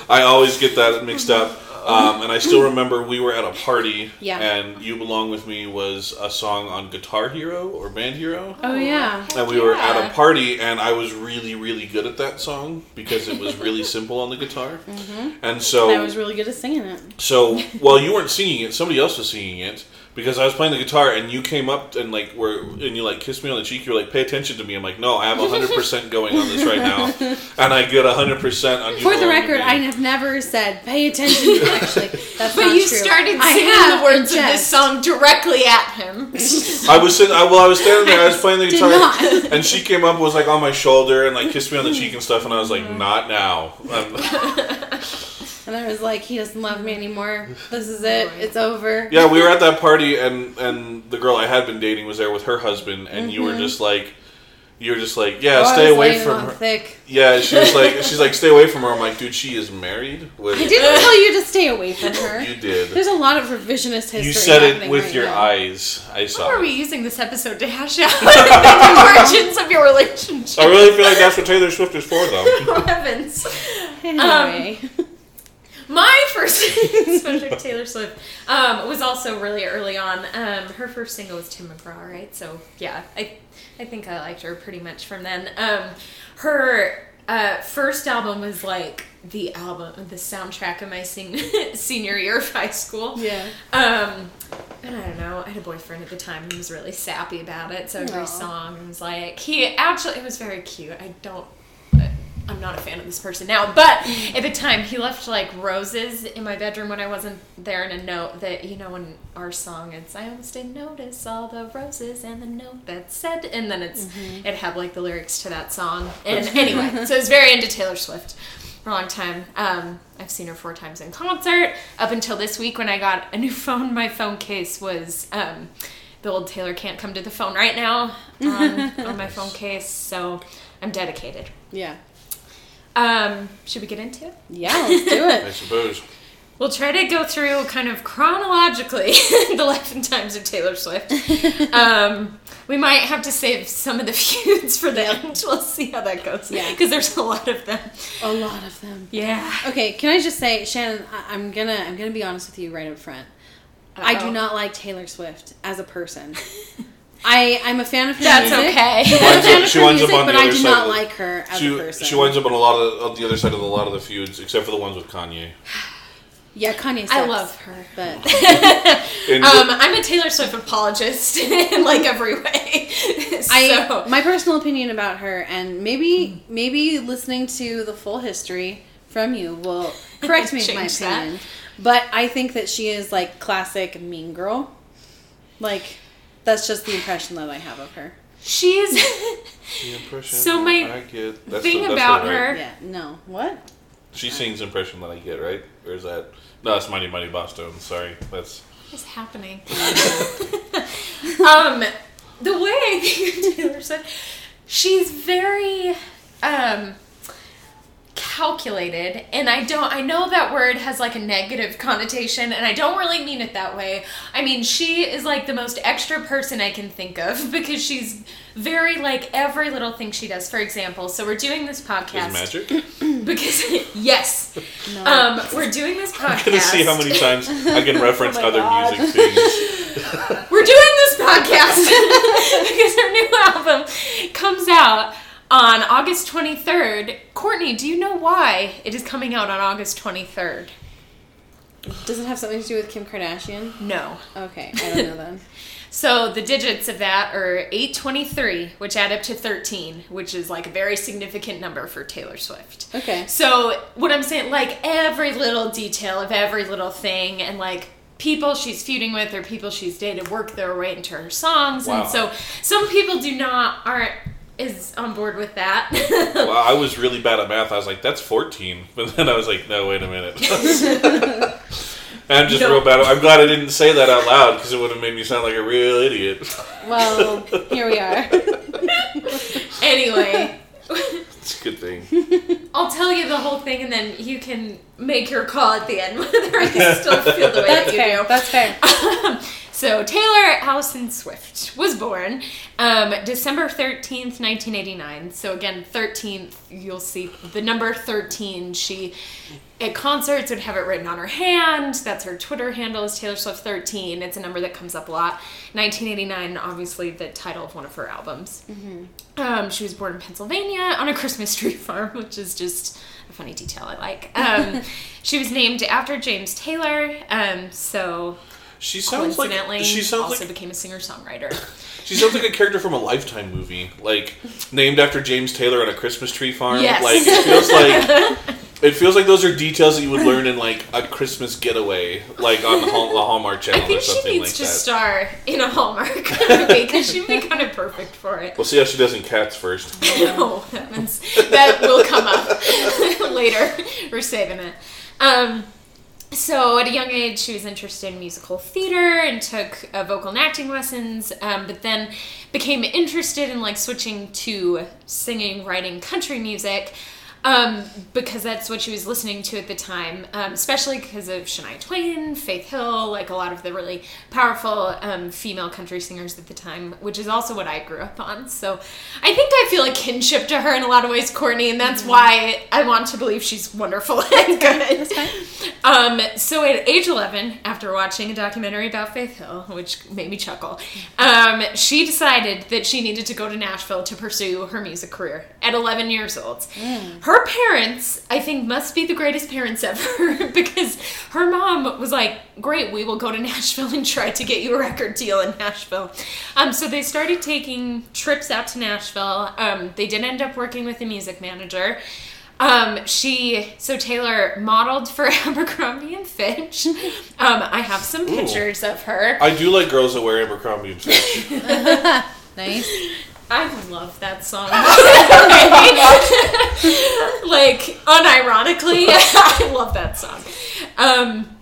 I always get that mixed up. Um, and I still remember we were at a party, yeah. and You Belong With Me was a song on Guitar Hero or Band Hero. Oh, yeah. And we yeah. were at a party, and I was really, really good at that song because it was really simple on the guitar. Mm-hmm. And so... And I was really good at singing it. So, well, you weren't singing it. Somebody else was singing it because I was playing the guitar, and you came up and like were and you like kissed me on the cheek. You were like, pay attention to me. I'm like, no, I have one hundred percent going on this right now. And I get one hundred percent on You For Belong the record, I have never said, pay attention to me. Actually, that's but not you true. started singing the words of this song directly at him. I was sitting, I, well, I was standing there, I was playing the guitar, and she came up and was like on my shoulder and like kissed me on the cheek and stuff, and I was like, not now. And I was like, he doesn't love me anymore. This is it. It's over. Yeah, we were at that party, and, and the girl I had been dating was there with her husband, and mm-hmm. you were just like, you were just like, yeah, oh, stay away from her. Thick. Yeah, she was like, she's like, stay away from her. I'm like, dude, she is married. With I didn't uh, tell you to stay away from her. You did. There's a lot of revisionist history. You said it with right your now. eyes. I saw. Why are we using this episode to hash out the origins of your relationship? I really feel like that's what Taylor Swift is for, though. Heavens. Anyway. Um, my first exposure to Taylor Swift um, was also really early on. Um, her first single was Tim McGraw, right? So yeah, I. I think I liked her pretty much from then. Um, her uh, first album was like the album, the soundtrack of my sen- senior year of high school. Yeah. Um, and I don't know. I had a boyfriend at the time who was really sappy about it. So every Aww. song was like, he actually, it was very cute. I don't, I'm not a fan of this person now, but at the time he left like roses in my bedroom when I wasn't there and a note that, you know, in our song it's, I almost didn't notice all the roses and the note that said, and then it's, mm-hmm. it had like the lyrics to that song. And anyway, so I was very into Taylor Swift for a long time. Um, I've seen her four times in concert up until this week when I got a new phone. My phone case was, um, the old Taylor Can't Come to the Phone Right Now on, on my phone case. So I'm dedicated. Yeah. Um, should we get into it? Yeah, let's do it. I suppose. We'll try to go through kind of chronologically the life and times of Taylor Swift. Um, we might have to save some of the feuds for the end. We'll see how that goes. Yeah. Because there's a lot of them. A lot of them. Yeah. Okay, can I just say, Shannon, I- I'm gonna I'm gonna be honest with you right up front. Uh-oh. I do not like Taylor Swift as a person. I, I'm a fan of her That's music. That's okay. I'm a fan of her music, but I do not like her as a person. She winds up on a lot of, on the other side of a lot of the feuds, except for the ones with Kanye. Yeah, Kanye sucks. I love her. But um, I'm a Taylor Swift apologist in like every way. So. I, my personal opinion about her, and maybe maybe listening to the full history from you will correct me in my opinion. That. But I think that she is like classic mean girl. Like... That's just the impression that I have of her. She's the impression so my I get. That's thing the, that's about right, her. Right? Yeah. No. What? She sings impression that I get, right? Or is that no? That's Mighty Mighty Boston. Sorry, that's what's happening. um, the way I think Taylor said, she's very um calculated, and I don't. I know that word has like a negative connotation, and I don't really mean it that way. I mean, she is like the most extra person I can think of because she's very like every little thing she does. For example, so we're doing this podcast. Is magic. Because, yes, no. um, we're doing this podcast. I'm going to see how many times I can reference oh other God. music things. We're doing this podcast because her new album comes out on August twenty-third. Courtney, do you know why it is coming out on August twenty-third? Does it have something to do with Kim Kardashian? No. Okay, I don't know then. So the digits of that are eight twenty-three, which add up to thirteen, which is like a very significant number for Taylor Swift. Okay. So what I'm saying, like every little detail of every little thing and like people she's feuding with or people she's dated work their way into her songs. Wow. And so some people do not, aren't, is on board with that. Well, I was really bad at math. I was like, that's fourteen. But then I was like, no, wait a minute. I'm just nope. real bad. I'm glad I didn't say that out loud because it would have made me sound like a real idiot. Well, here we are. Anyway. It's a good thing. I'll tell you the whole thing and then you can make your call at the end whether I can still feel the way that you fair. do. That's fair. Um, so Taylor Allison Swift was born um, December thirteenth, nineteen eighty-nine. So again, thirteenth, you'll see the number thirteen. She... At concerts, would have it written on her hand. That's her Twitter handle, is Taylor Swift thirteen. It's a number that comes up a lot. nineteen eighty-nine, obviously the title of one of her albums. Mm-hmm. Um, she was born in Pennsylvania on a Christmas tree farm, which is just a funny detail I like. Um, she was named after James Taylor. Um, so she sounds coincidentally, like, she sounds also like, became a singer-songwriter. She sounds like a character from a Lifetime movie, like named after James Taylor on a Christmas tree farm. Yes. Like it feels like. It feels like those are details that you would learn in, like, a Christmas getaway, like, on the Hallmark Channel or something like that. I think she needs to star in a Hallmark movie, because she'd be kind of perfect for it. We'll see how she does in Cats first. No, heavens. That will come up later. We're saving it. Um, so, at a young age, she was interested in musical theater and took uh, vocal and acting lessons, um, but then became interested in, like, switching to singing, writing country music. Um, because that's what she was listening to at the time, um, especially because of Shania Twain, Faith Hill, like a lot of the really powerful um, female country singers at the time, which is also what I grew up on. So I think I feel a kinship to her in a lot of ways, Courtney, and that's mm-hmm. why I want to believe she's wonderful and good. Um, so at age eleven, after watching a documentary about Faith Hill, which made me chuckle, um, she decided that she needed to go to Nashville to pursue her music career at eleven years old. Mm. Her Her parents, I think, must be the greatest parents ever because her mom was like, great, we will go to Nashville and try to get you a record deal in Nashville. Um, so they started taking trips out to Nashville. Um, they did end up working with a music manager. Um, she, so Taylor modeled for Abercrombie and Fitch. Um, I have some pictures Ooh. of her. I do like girls that wear Abercrombie and Fitch. Nice. I love that song. Like, unironically, I love that song. Um,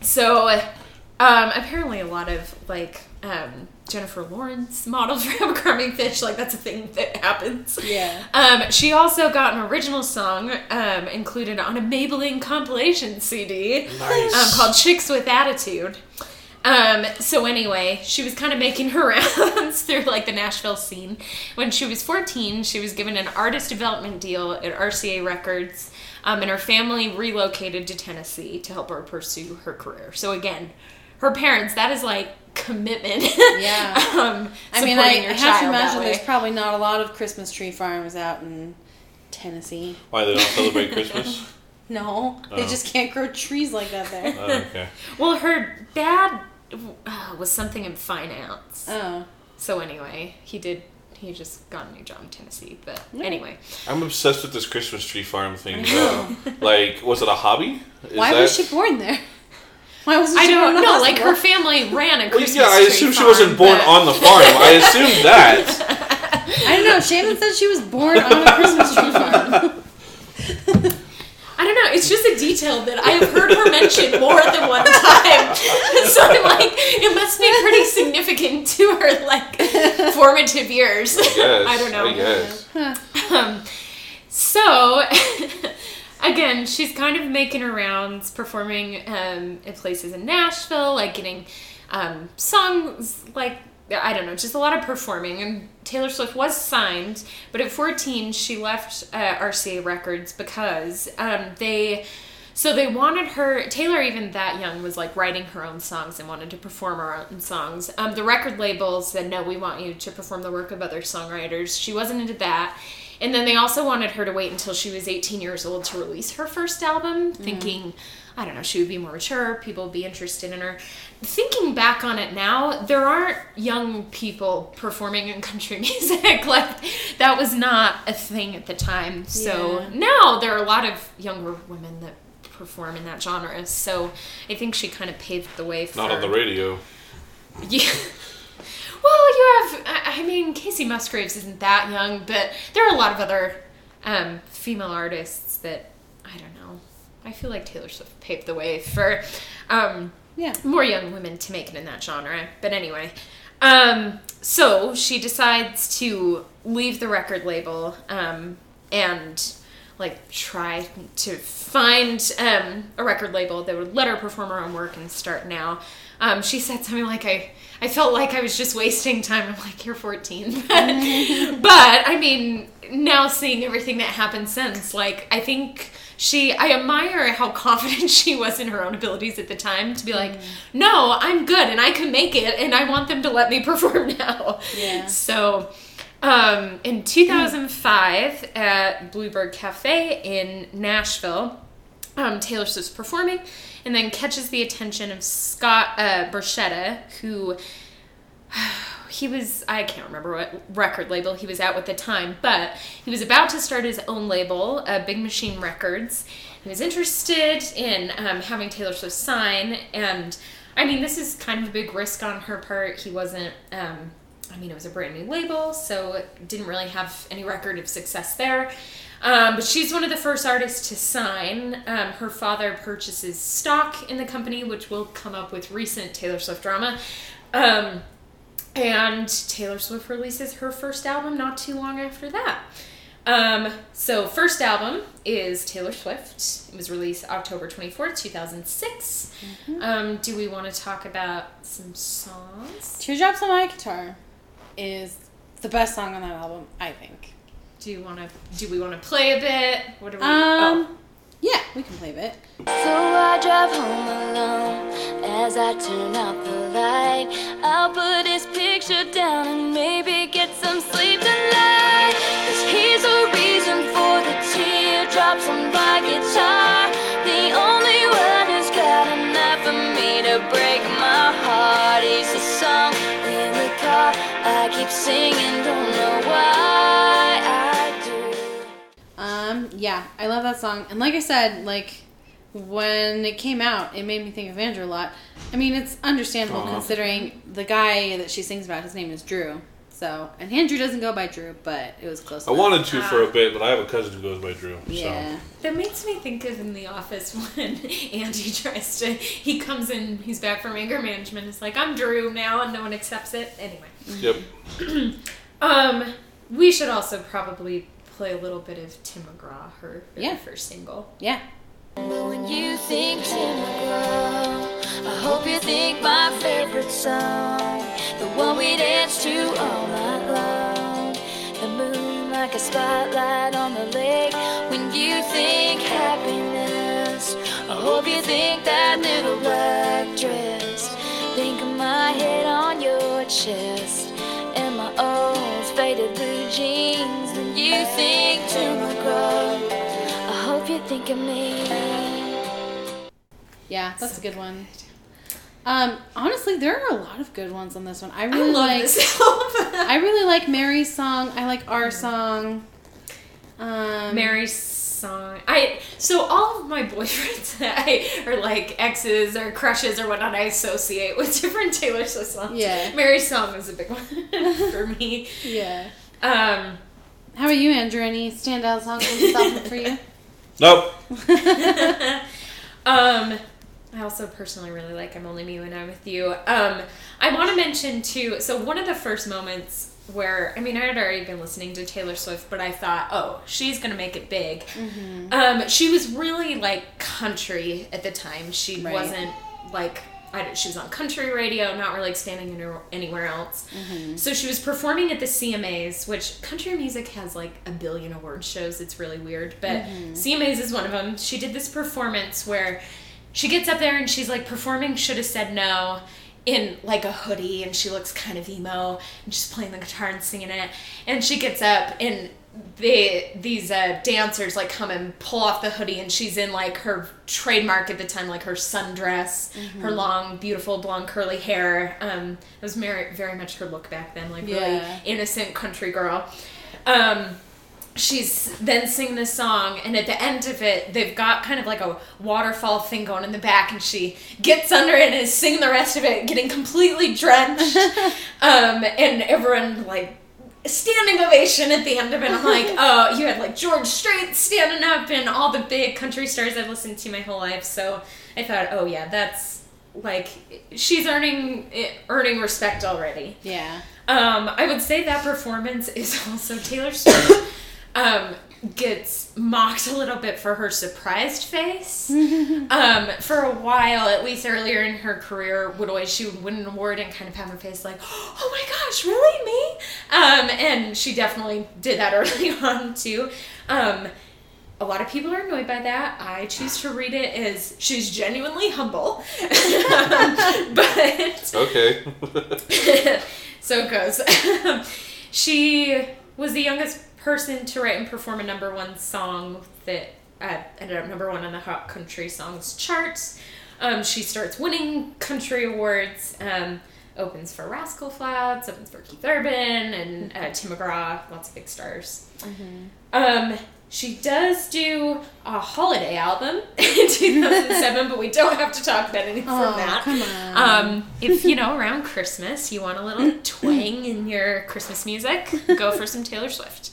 so, um, apparently a lot of, like, um, Jennifer Lawrence modeled for Abercrombie and Fitch. Like, that's a thing that happens. Yeah. Um, she also got an original song um, included on a Maybelline compilation C D. Nice. Um, called Chicks with Attitude. Um, so anyway, she was kind of making her rounds through, like, the Nashville scene. When she was fourteen, she was given an artist development deal at R C A Records, um, and her family relocated to Tennessee to help her pursue her career. So again, her parents, that is, like, commitment. Yeah. um, I mean, I, I have to imagine there's probably not a lot of Christmas tree farms out in Tennessee. Why, they don't celebrate Christmas? No. Oh. They just can't grow trees like that there. Oh, okay. Well, her dad... Uh, was something in finance. Oh. So anyway, he did, he just got a new job in Tennessee, but yeah. Anyway. I'm obsessed with this Christmas tree farm thing. Uh, like, was it a hobby? Is Why that... was she born there? Why wasn't she I don't born know, like her family ran a Christmas well, yeah, tree farm. Yeah, I assume she wasn't born but... on the farm. I assumed that. know. Shannon said she was born on a Christmas tree farm. I don't know. It's just a detail that I have heard her mention more than one time. So I'm like, it must be pretty significant to her, like, formative years. I guess, I don't know. I guess. Huh. Um, so, again, she's kind of making her rounds, performing um, in places in Nashville, like getting um, songs, like, I don't know, just a lot of performing. And Taylor Swift was signed, but at fourteen, she left uh, R C A Records because um, they, so they wanted her, Taylor even that young was like writing her own songs and wanted to perform her own songs. Um, the record label said, no, we want you to perform the work of other songwriters. She wasn't into that. And then they also wanted her to wait until she was eighteen years old to release her first album, mm-hmm. thinking, I don't know, she would be more mature, people would be interested in her. Thinking back on it now, there aren't young people performing in country music. Like, that was not a thing at the time. So yeah. Now there are a lot of younger women that perform in that genre. So I think she kind of paved the way for... Not on the radio. Yeah. Well, you have... I mean, Casey Musgraves isn't that young, but there are a lot of other um, female artists that, I don't know, I feel like Taylor Swift paved the way for um, yeah. more young women to make it in that genre. But anyway, um, so she decides to leave the record label um, and like try to find um, a record label that would let her perform her own work and start now. Um, she said something like, I, I felt like I was just wasting time. I'm like, you're fourteen. But, but, I mean, now seeing everything that happened since, like, I think... She, I admire how confident she was in her own abilities at the time to be like, no, I'm good and I can make it and I want them to let me perform now. Yeah. So um, in two thousand five at Bluebird Cafe in Nashville, um, Taylor Swift's performing and then catches the attention of Scott uh, Borchetta, who he was, I can't remember what record label he was at with the time, but he was about to start his own label, uh, Big Machine Records. He was interested in um, having Taylor Swift sign, and I mean, this is kind of a big risk on her part. He wasn't, um, I mean, it was a brand new label, so didn't really have any record of success there. Um, but she's one of the first artists to sign. Um, her father purchases stock in the company, which will come up with recent Taylor Swift drama. Um, And Taylor Swift releases her first album not too long after that. Um, so first album is Taylor Swift. It was released October twenty-fourth, two thousand six. Mm-hmm. Um, do we want to talk about some songs? Teardrops on My Guitar is the best song on that album, I think. Do you want to? Do we want to play a bit? What do we? Um, oh. Yeah, we can play a bit. So I drive home alone as I turn out the light. I'll put his picture down and maybe get some sleep tonight. 'Cause he's the reason for the teardrops on my guitar. The only one who's got enough for me to break my heart. He's the song in the car I keep singing, don't know why. Um, yeah, I love that song. And like I said, like, when it came out, it made me think of Andrew a lot. I mean, it's understandable Aww. Considering the guy that she sings about, his name is Drew. So, and Andrew doesn't go by Drew, but it was close. I enough. wanted to ah. for a bit, but I have a cousin who goes by Drew. Yeah. So. That makes me think of in The Office when Andy tries to, he comes in, he's back from anger management, it's like, I'm Drew now, and no one accepts it. Anyway. Yep. um, we should also probably... play a little bit of Tim McGraw, her yeah. first single. Yeah. But when you think Tim McGraw, I hope you think my favorite song, the one we dance to all night long, the moon like a spotlight on the lake. When you think happiness, I hope you think that little black dress, think of my head on your chest. And my old faded blue jeans. When you think Tim McGraw, I hope you think of me. Yeah, that's so a good, good one. Um, honestly, there are a lot of good ones on this one. I really I love like. This I really like Mary's song. I like our song. Um, Mary's song. I so all of my boyfriends that I are like exes or crushes or whatnot, I associate with different Taylor Swift songs. Yeah, Mary's song is a big one for me. Yeah. Um, How are you, Andrew? Any standout songs on this album for you? Nope. um, I also personally really like I'm Only Me When I'm With You. Um, I want to mention, too, so one of the first moments where, I mean, I had already been listening to Taylor Swift, but I thought, oh, she's going to make it big. Mm-hmm. Um, she was really, like, country at the time. She right. wasn't, like... I, she was on country radio, not really expanding in, anywhere else. Mm-hmm. So she was performing at the C M As, which country music has like a billion award shows. It's really weird, but mm-hmm. C M As is one of them. She did this performance where she gets up there and she's like performing Should Have Said No in like a hoodie, and she looks kind of emo and she's playing the guitar and singing it. And she gets up and They, these uh, dancers like come and pull off the hoodie, and she's in like her trademark at the time, like her sundress, mm-hmm. her long, beautiful blonde curly hair. Um, it was very, very much her look back then, like yeah. really innocent country girl. Um, she's then singing this song, and at the end of it, they've got kind of like a waterfall thing going in the back, and she gets under it and is singing the rest of it, getting completely drenched. um, and everyone like standing ovation at the end of it. I'm like, oh, you had like George Strait standing up and all the big country stars I've listened to my whole life. So I thought, oh yeah, that's like, she's earning earning respect already. Yeah. Um, I would say that performance is also Taylor Swift. um, gets mocked a little bit for her surprised face. um, for a while, at least earlier in her career, would always she would win an award and kind of have her face like, oh my gosh, really, me? Um, and she definitely did that early on, too. Um, a lot of people are annoyed by that. I choose to read it as she's genuinely humble. but... Okay. so it goes. She was the youngest person to write and perform a number one song that uh, ended up number one on the Hot Country Songs charts. Um, she starts winning country awards, um, opens for Rascal Flatts, opens for Keith Urban, and uh, Tim McGraw, lots of big stars. Mm-hmm. Um, she does do a holiday album in two thousand seven, but we don't have to talk about anything oh, from that. Come on. Um, if, you know, around Christmas, you want a little twang in your Christmas music, go for some Taylor Swift.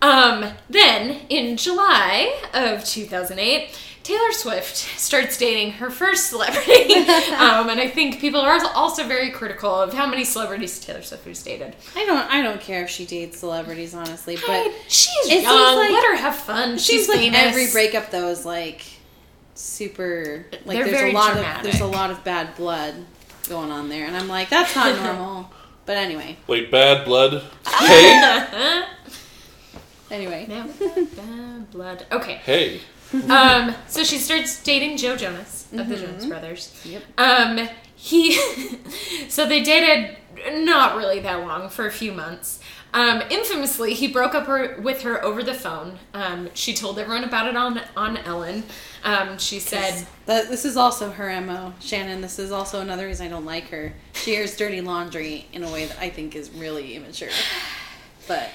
Um, then, in July of two thousand eight, Taylor Swift starts dating her first celebrity. um, and I think people are also very critical of how many celebrities Taylor Swift has dated. I don't I don't care if she dates celebrities, honestly. But I, she's young. Like, let her have fun. It she's like famous. Every breakup, though, is like super... Like, They're there's very a lot dramatic. Of There's a lot of bad blood going on there. And I'm like, that's not normal. But anyway. Wait, bad blood? Hey? Anyway. Bad blood. Okay. Hey. um, so she starts dating Joe Jonas of mm-hmm. the Jonas Brothers. Yep. Um, he, so they dated not really that long, for a few months. Um, infamously, he broke up her, with her over the phone. Um, she told everyone about it on, on Ellen. Um, she said... The, this is also her M O, Shannon. This is also another reason I don't like her. She airs dirty laundry in a way that I think is really immature. But...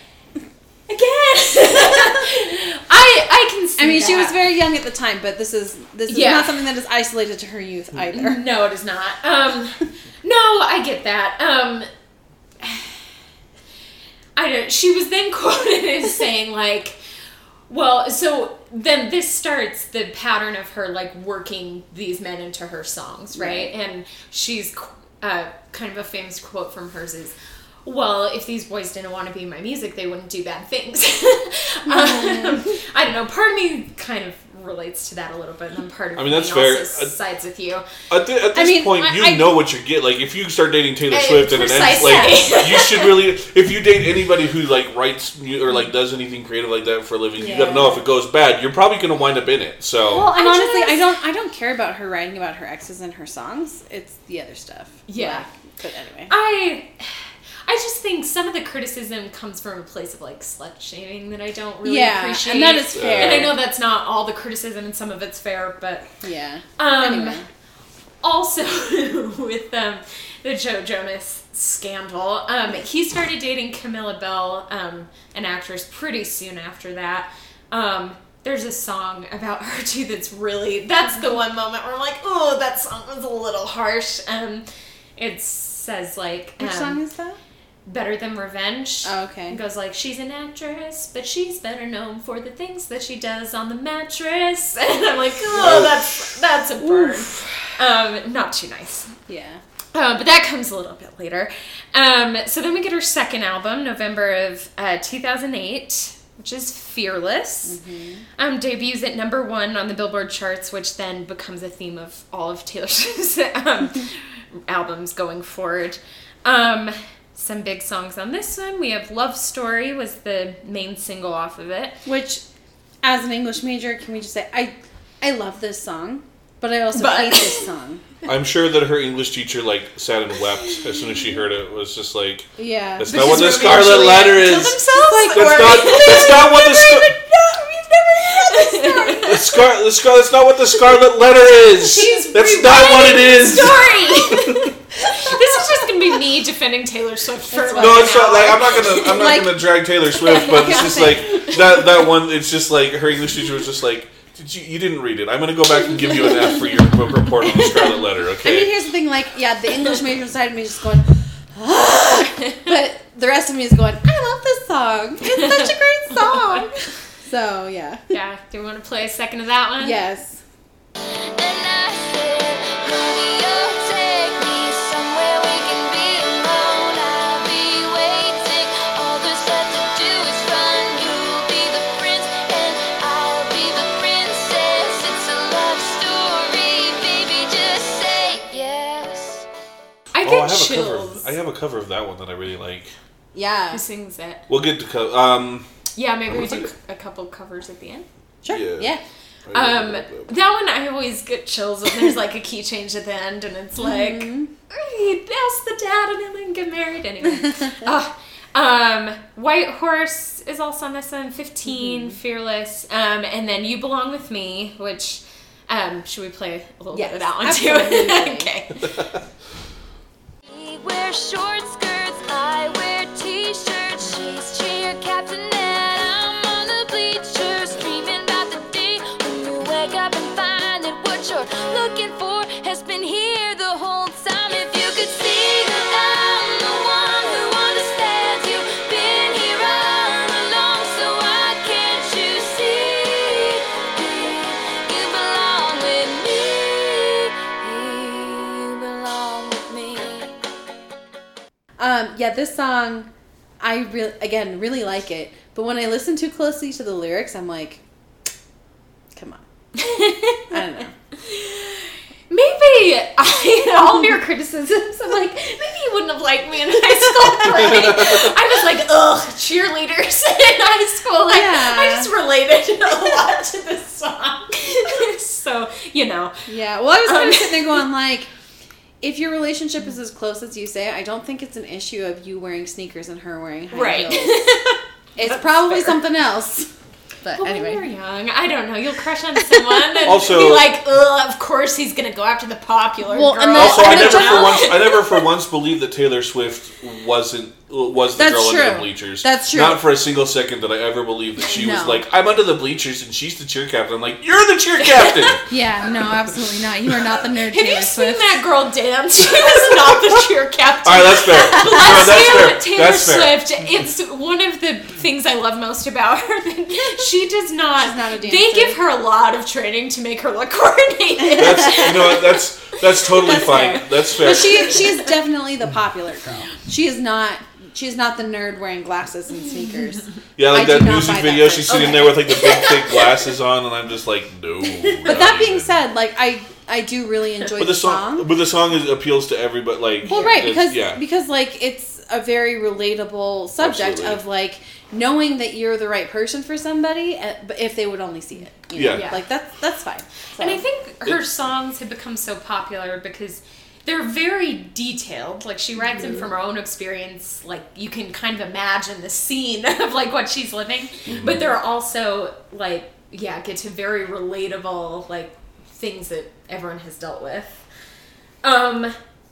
Again, I I can see. I mean, that. She was very young at the time, but this is this is yeah. not something that is isolated to her youth either. No, it is not. Um, no, I get that. Um, I don't. She was then quoted as saying like, "Well, so then this starts the pattern of her like working these men into her songs, right?" right. And she's uh, kind of a famous quote from hers is, well, if these boys didn't want to be my music, they wouldn't do bad things. um, I don't know. Part of me kind of relates to that a little bit, and then part of I mean, me that's also fair. Sides I, with you. At, th- at this I mean, point, I, you I, know what you get. Like, if you start dating Taylor I, Swift and it ends, like, you should really... If you date anybody who, like, writes or, like, does anything creative like that for a living, yeah. you gotta know if it goes bad, you're probably gonna wind up in it, so... Well, and honestly, just... I don't I don't care about her writing about her exes and her songs. It's the other stuff. Yeah. Like, but anyway. I... I just think some of the criticism comes from a place of, like, slut-shaming that I don't really yeah, appreciate. Yeah, and that is fair. And I know that's not all the criticism, and some of it's fair, but... Yeah. Um, anyway. Also, with um, the Joe Jonas scandal, um, he started dating Camilla Bell, um, an actress, pretty soon after that. Um... There's a song about her, too, that's really... That's the one moment where I'm like, oh, that song was a little harsh. Um, it says, like... Which um, song is that? Better Than Revenge. Oh, okay. And goes like, she's an actress, but she's better known for the things that she does on the mattress. And I'm like, oh, that's that's a burn. Um, not too nice. Yeah. Uh, but that comes a little bit later. Um, so then we get her second album, November of uh, two thousand eight, which is Fearless. Mm-hmm. Um, debuts at number one on the Billboard charts, which then becomes a theme of all of Taylor Swift's um, albums going forward. Um, some big songs on this one. We have Love Story was the main single off of it. Which, as an English major, can we just say, I, I love this song. But I also but. hate this song. I'm sure that her English teacher, like, sat and wept as soon as she heard it. It was just like, yeah. That's not what the Scarlet Letter is. Like, that's, not, that's not what the Scarlet... We've never heard this story. The Scar- the Scar- that's not what the Scarlet Letter is. She's that's not what it is. Story. This is just going to be me defending Taylor Swift for no, it's not, like, I'm not going to I'm not like, gonna drag Taylor Swift, but it's just like, that, that one, it's just like, her English teacher was just like, Did you, you didn't read it. I'm going to go back and give you an F for your book report on the Scarlet Letter, okay? I mean, here's the thing, like, yeah, the English major side of me is just going, ah! But the rest of me is going, I love this song. It's such a great song. So, yeah. Yeah. Do we want to play a second of that one? Yes. And I said, honey, oh. I have, a cover of, I have a cover of that one that I really like. Yeah. Who sings it? We'll get to cover. Um, yeah, maybe we do a couple covers at the end. Sure. Yeah. yeah. Um, that one, I always get chills when there's like a key change at the end and it's like, mm-hmm. hey, that's the dad and then they can get married anyway. oh, um, White Horse is also on this one. fifteen, mm-hmm. Fearless. Um, and then You Belong With Me, which um, should we play a little yes, bit of that one absolutely. Too? Okay. Wear short skirts, I wear t-shirts, she's cheer captain and I'm on the bleachers, dreaming about the day when you wake up and find that what you're looking for has been here the whole time. If you could see that I'm the one who understands you, been here all along, so why can't you see you belong with me, you belong with me. Um, yeah, this song, I really, again, really like it. But when I listen too closely to the lyrics, I'm like, come on. I don't know. Maybe, I, all of your criticisms, I'm like, maybe you wouldn't have liked me in high school, right? I was like, ugh, cheerleaders in high school. Like, yeah. I just related a lot to this song. So, you know. Yeah, well, I was kind of um, sitting there going like, if your relationship is as close as you say, I don't think it's an issue of you wearing sneakers and her wearing high right. heels. It's probably fair. Something else. But well, anyway. When you're young, I don't know. You'll crush on someone and also, be like, ugh, of course he's going to go after the popular well, girl. And the, also, and I, never for once, I never for once believed that Taylor Swift wasn't was the That's girl true. Under the bleachers. That's true. Not for a single second did I ever believe that she no. was like, I'm under the bleachers and she's the cheer captain. I'm like, you're the cheer captain! Yeah, no, absolutely not. You are not the nerd Have Taylor Have you Swift. Seen that girl dance? She was not the cheer captain. Alright, that's fair. Bless no, that's you, fair. Taylor that's Swift. Fair. It's one of the things I love most about her. She does not... She's not a dancer. They give her a lot of training to make her look coordinated. That's, you know, that's, that's totally that's fine. Fair. That's fair. But she, she is definitely the popular girl. She is not... She's not the nerd wearing glasses and sneakers. Yeah, like I that music video, that she's sitting okay. there with like the big thick glasses on, and I'm just like, no. But that being said, like I, I do really enjoy but the song, song. But the song is, appeals to everybody. Like, well, right because yeah. because like it's a very relatable subject Absolutely. Of like knowing that you're the right person for somebody, but if they would only see it, you know? Yeah, like that's that's fine. So. And I think her it's, songs have become so popular because. They're very detailed. Like, she writes them from her own experience. Like, you can kind of imagine the scene of, like, what she's living. Mm-hmm. But they're also, like, yeah, get to very relatable, like, things that everyone has dealt with. Um,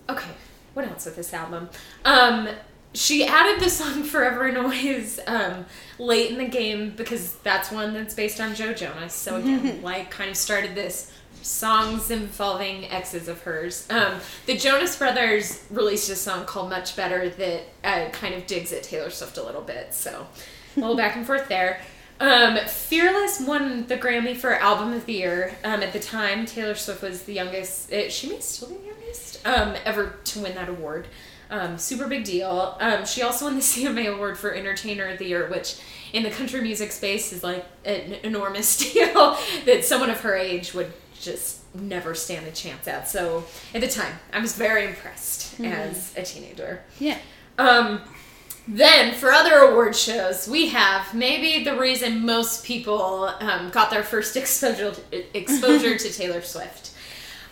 okay. What else with this album? Um, she added the song Forever and Always um, late in the game because that's one that's based on Joe Jonas. So again, like, kind of started this songs involving exes of hers. Um, the Jonas Brothers released a song called Much Better that uh, kind of digs at Taylor Swift a little bit. So a little back and forth there. Um, Fearless won the Grammy for Album of the Year. Um, at the time, Taylor Swift was the youngest. It, she may still be the youngest um, ever to win that award. Um, super big deal. Um, she also won the C M A Award for Entertainer of the Year, which in the country music space is like an enormous deal that someone of her age would just never stand a chance at. So at the time, I was very impressed mm-hmm. as a teenager. Yeah. Um, Then, for other award shows, we have maybe the reason most people um, got their first exposure exposure to Taylor Swift.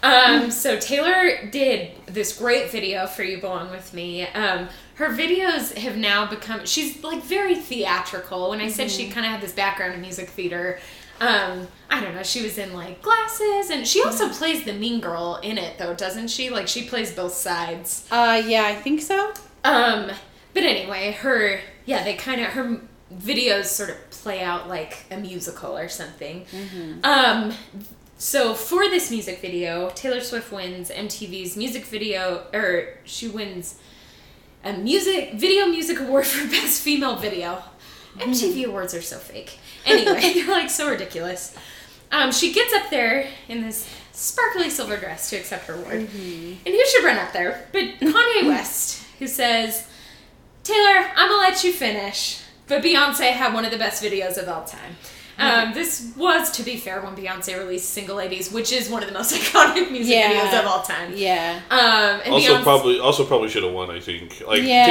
Um, so Taylor did this great video for You Belong With Me. Um, her videos have now become... She's, like, very theatrical. When I said mm-hmm. she kind of had this background in music theater... Um, I don't know, she was in, like, Glasses, and she also plays the mean girl in it, though, doesn't she? Like, she plays both sides. Uh, yeah, I think so. Um... But anyway, her, yeah, they kind of, her videos sort of play out like a musical or something. Mm-hmm. Um, so for this music video, Taylor Swift wins M T V's music video, or she wins a music, video music award for best female video. Mm-hmm. M T V awards are so fake. Anyway, they're like so ridiculous. Um, she gets up there in this sparkly silver dress to accept her award. Mm-hmm. And who should run up there but Kanye West, who says... Taylor, I'm gonna let you finish, but Beyonce had one of the best videos of all time. Um, this was, to be fair, when Beyonce released Single Ladies, which is one of the most iconic music yeah. videos of all time. Yeah. Um, and also, Beyonce... probably also probably should have won, I think. Like, yeah.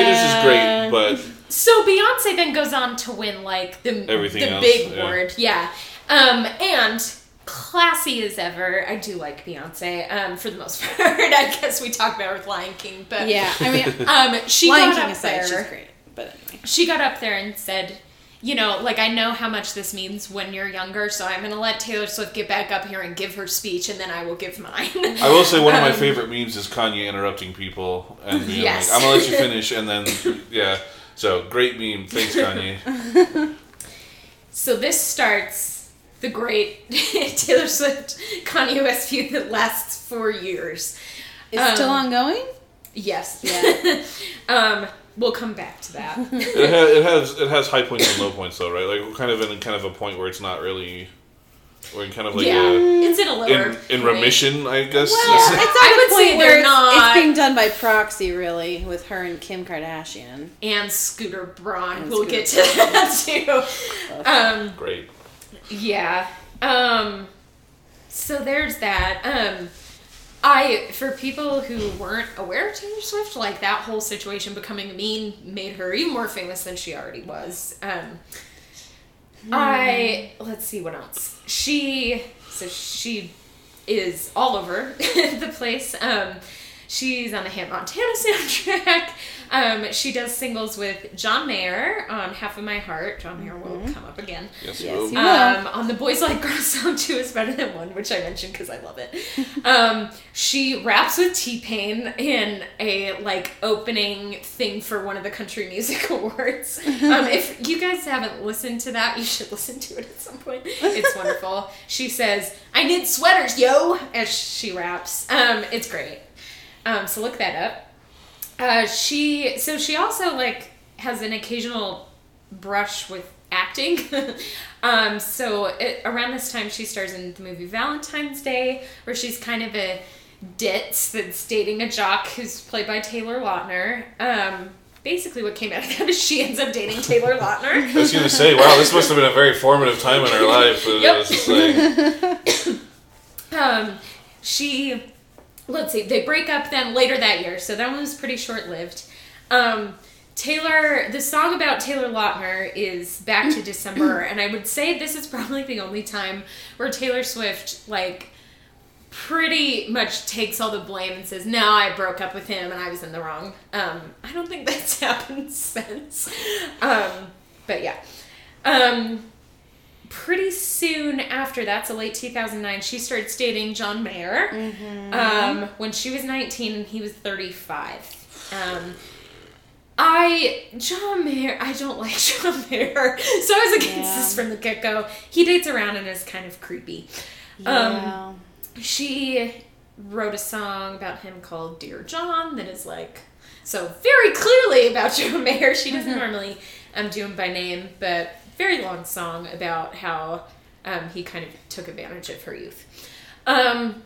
Taylor's is great, but... So Beyonce then goes on to win, like, the, Everything the else, big yeah. word. Yeah. Um, and... Classy as ever. I do like Beyonce, um, for the most part. I guess we talked about her with Lion King, but yeah, I mean, um, she Lion got King up aside, there. She's great, but anyway, she got up there and said, you know, like, I know how much this means when you're younger, so I'm gonna let Taylor Swift get back up here and give her speech, and then I will give mine. I will say one of my um, favorite memes is Kanye interrupting people and being yes. like, I'm gonna let you finish, and then yeah. So great meme, thanks Kanye. So this starts. The great Taylor Swift Kanye West feud that lasts four years. Is um, still ongoing? Yes. Yeah. um, we'll come back to that. It has, it has it has high points and low points though, right? Like we're kind of in kind of a point where it's not really. We're in kind of like yeah, a, it's in a lower in, in remission, I guess. Well, yeah. it's not I a would point where it's, not... it's being done by proxy, really, with her and Kim Kardashian and Scooter Braun. And we'll Scooter get to Braun. That too. Okay. Um, great. Yeah. Um, so there's that. Um, I, for people who weren't aware of Taylor Swift, like that whole situation becoming mean made her even more famous than she already was. Um, mm. I, let's see what else. She, so she is all over the place. Um, she's on the Hannah Montana soundtrack. Um, she does singles with John Mayer on Half of My Heart. John Mayer mm-hmm. will come up again. Yes, yes will. Um, on the Boys Like Girls song Two Is Better Than One, which I mentioned because I love it. um, she raps with T-Pain in a, like, opening thing for one of the Country Music Awards. Um, if you guys haven't listened to that, you should listen to it at some point. It's wonderful. She says, I knit sweaters, yo, as she raps. Um, it's great. Um, so look that up. Uh, she, so she also, like, has an occasional brush with acting. um, so it, around this time, she stars in the movie Valentine's Day, where she's kind of a ditz that's dating a jock who's played by Taylor Lautner. Um, basically what came out of that is she ends up dating Taylor Lautner. I was going to say, wow, this must have been a very formative time in her life. Yep. Like... um, she... Let's see, they break up then later that year, so that one was pretty short-lived. Um, Taylor, the song about Taylor Lautner is Back to December, and I would say this is probably the only time where Taylor Swift, like, pretty much takes all the blame and says, no, I broke up with him and I was in the wrong. Um, I don't think that's happened since. Um, but yeah. Um... Pretty soon after that, so late two thousand nine, she starts dating John Mayer. Mm-hmm. Um, when she was nineteen, he was thirty-five. Um, I, John Mayer, I don't like John Mayer, so I was against yeah. this from the get-go. He dates around and is kind of creepy. Yeah. Um, she wrote a song about him called Dear John that is like, so very clearly about John Mayer. She doesn't mm-hmm. normally um, do him by name, but very long song about how um, he kind of took advantage of her youth. Um,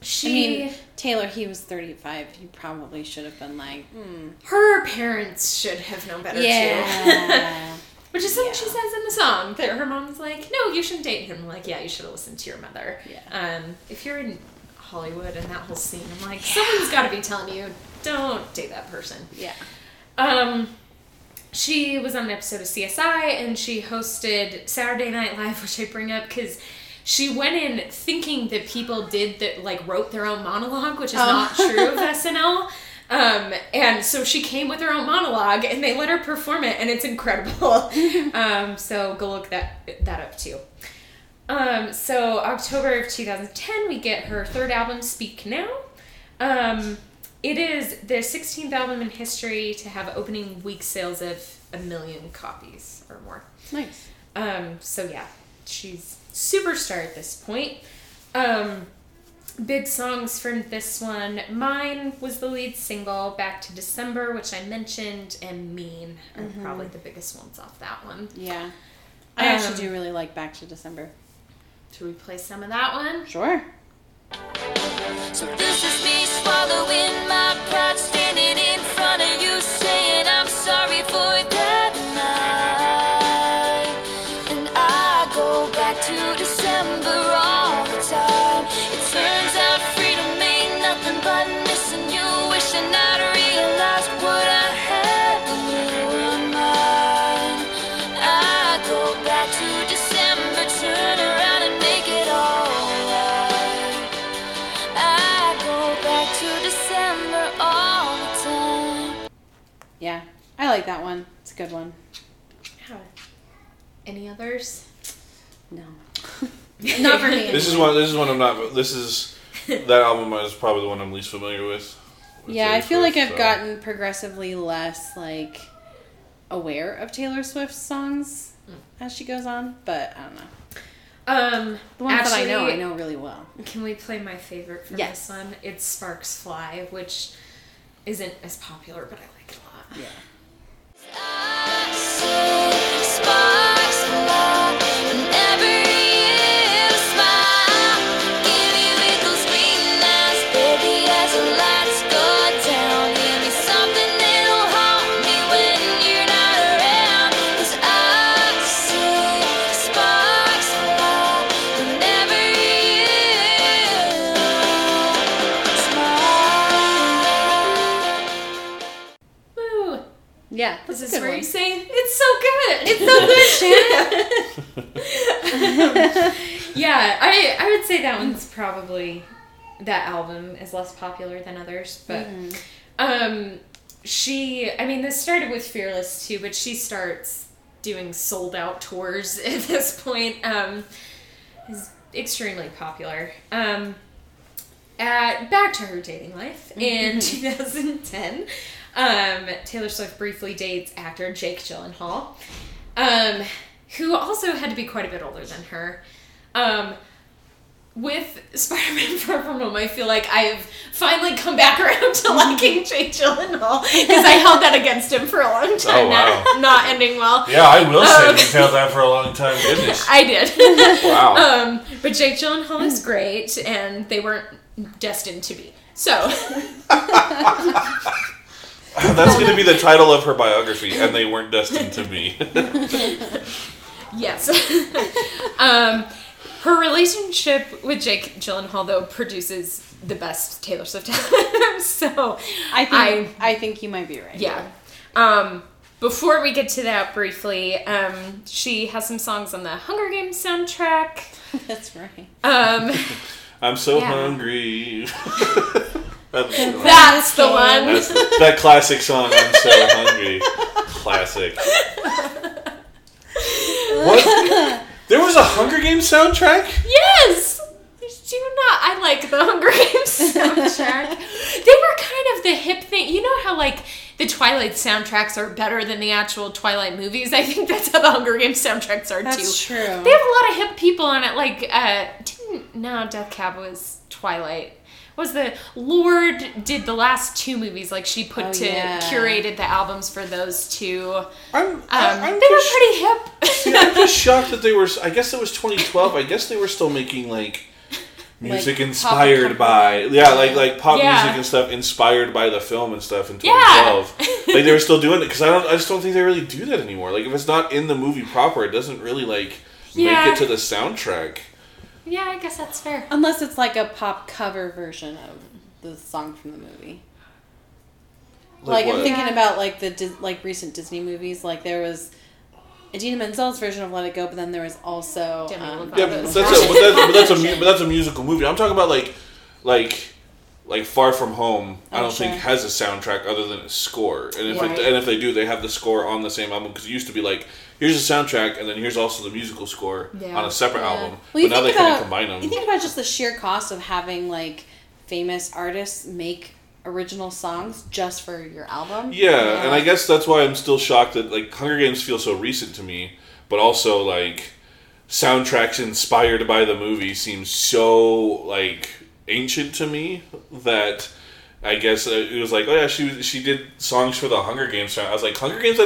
she, I mean, Taylor, he was thirty-five. He probably should have been like, hmm. Her parents should have known better, yeah. too. Which is something yeah. she says in the song, that her mom's like, no, you shouldn't date him. I'm like, yeah, you should have listened to your mother. Yeah. Um, if you're in Hollywood and that whole scene, I'm like, yeah. someone's got to be telling you, don't date that person. Yeah. Um, she was on an episode of C S I, and she hosted Saturday Night Live, which I bring up because... she went in thinking that people did that, like, wrote their own monologue, which is oh. not true of S N L. Um, and so she came with her own monologue, and they let her perform it, and it's incredible. um, so go look that that up, too. Um, so October of two thousand ten, we get her third album, Speak Now. Um, it is the sixteenth album in history to have opening week sales of a million copies or more. Nice. Um, so, yeah, she's... superstar at this point. Um, big songs from this one. Mine was the lead single, Back to December, which I mentioned, and Mean are mm-hmm. probably the biggest ones off that one. Yeah. I um, actually do really like Back to December. Should we play some of that one? Sure. So this is me swallowing my pride, standing in front of you, saying I'm sorry for that night. Yeah, I like that one. It's a good one. Yeah. Any others? No. Not for me. This is one. This is one I'm not. This is that album is probably the one I'm least familiar with. Yeah, I feel Swift, like I've so. gotten progressively less like aware of Taylor Swift's songs mm. as she goes on, but I don't know. Um, the ones actually, that I know, I know really well. Can we play my favorite from yes. this one? It's Sparks Fly, which isn't as popular, but I like it a lot. Yeah. I see sparks fly whenever you smile. Give me wrinkles, green eyes, baby, as the lights go down. Give me something that'll haunt me when you're not around. 'Cause I see sparks fly whenever you smile. Yeah, this is where you say it's so good. It's so good, Shannon. um, yeah, I I would say that one's probably that album is less popular than others, but mm-hmm. um, she. I mean, this started with Fearless too, but she starts doing sold out tours at this point. Um, is extremely popular. Um, at back to her dating life mm-hmm. in two thousand ten. Um, Taylor Swift briefly dates actor Jake Gyllenhaal, um, who also had to be quite a bit older than her. Um, with Spider-Man Far From Home, I feel like I've finally come back around to liking Jake Gyllenhaal, because I held that against him for a long time. Oh, wow. Not, not ending well. Yeah, I will say um, you've held that for a long time. Goodness. I did. Wow. Um, but Jake Gyllenhaal is great, and they weren't destined to be. So... That's going to be the title of her biography, and they weren't destined to be. Yes. um, her relationship with Jake Gyllenhaal, though, produces the best Taylor Swift album. So I think I, I think you might be right. Yeah. Um, before we get to that briefly, um, she has some songs on the Hunger Games soundtrack. That's right. Um, I'm so yeah. hungry. That's, That's the one. That's, that classic song, I'm So Hungry. Classic. What? There was a Hunger Games soundtrack? Yes! Do you not? I like the Hunger Games soundtrack. They were kind of the hip thing. You know how, like, the Twilight soundtracks are better than the actual Twilight movies. I think that's how the Hunger Games soundtracks are, that's too. That's true. They have a lot of hip people on it. Like, uh, didn't, no, Death Cab was Twilight. Was the Lorde did the last two movies, like she put oh, to yeah. curated the albums for those two. I'm, um, I'm they just, were pretty hip. See, I'm just shocked that they were. I guess it was twenty twelve. I guess they were still making like music like inspired by yeah, like like pop yeah. music and stuff inspired by the film and stuff in twenty twelve. Yeah. Like they were still doing it because I don't. I just don't think they really do that anymore. Like if it's not in the movie proper, it doesn't really like yeah. make it to the soundtrack. Yeah, I guess that's fair. Unless it's like a pop cover version of the song from the movie. Like, like I'm thinking yeah. about like the like recent Disney movies. Like there was Idina Menzel's version of Let It Go, but then there was also um, yeah, but that's, a, but, that's, but, that's a, but that's a musical movie. I'm talking about like like like Far From Home. I don't oh, sure. think has a soundtrack other than a score. And if right. it, and if they do, they have the score on the same album because it used to be like. Here's the soundtrack, and then here's also the musical score yeah. on a separate yeah. album. Well, but now they kind of combine them. You think about just the sheer cost of having like famous artists make original songs just for your album. Yeah, yeah, and I guess that's why I'm still shocked that like Hunger Games feels so recent to me, but also like soundtracks inspired by the movie seem so like ancient to me that. I guess it was like, oh yeah, she she did songs for the Hunger Games. I was like, Hunger Games,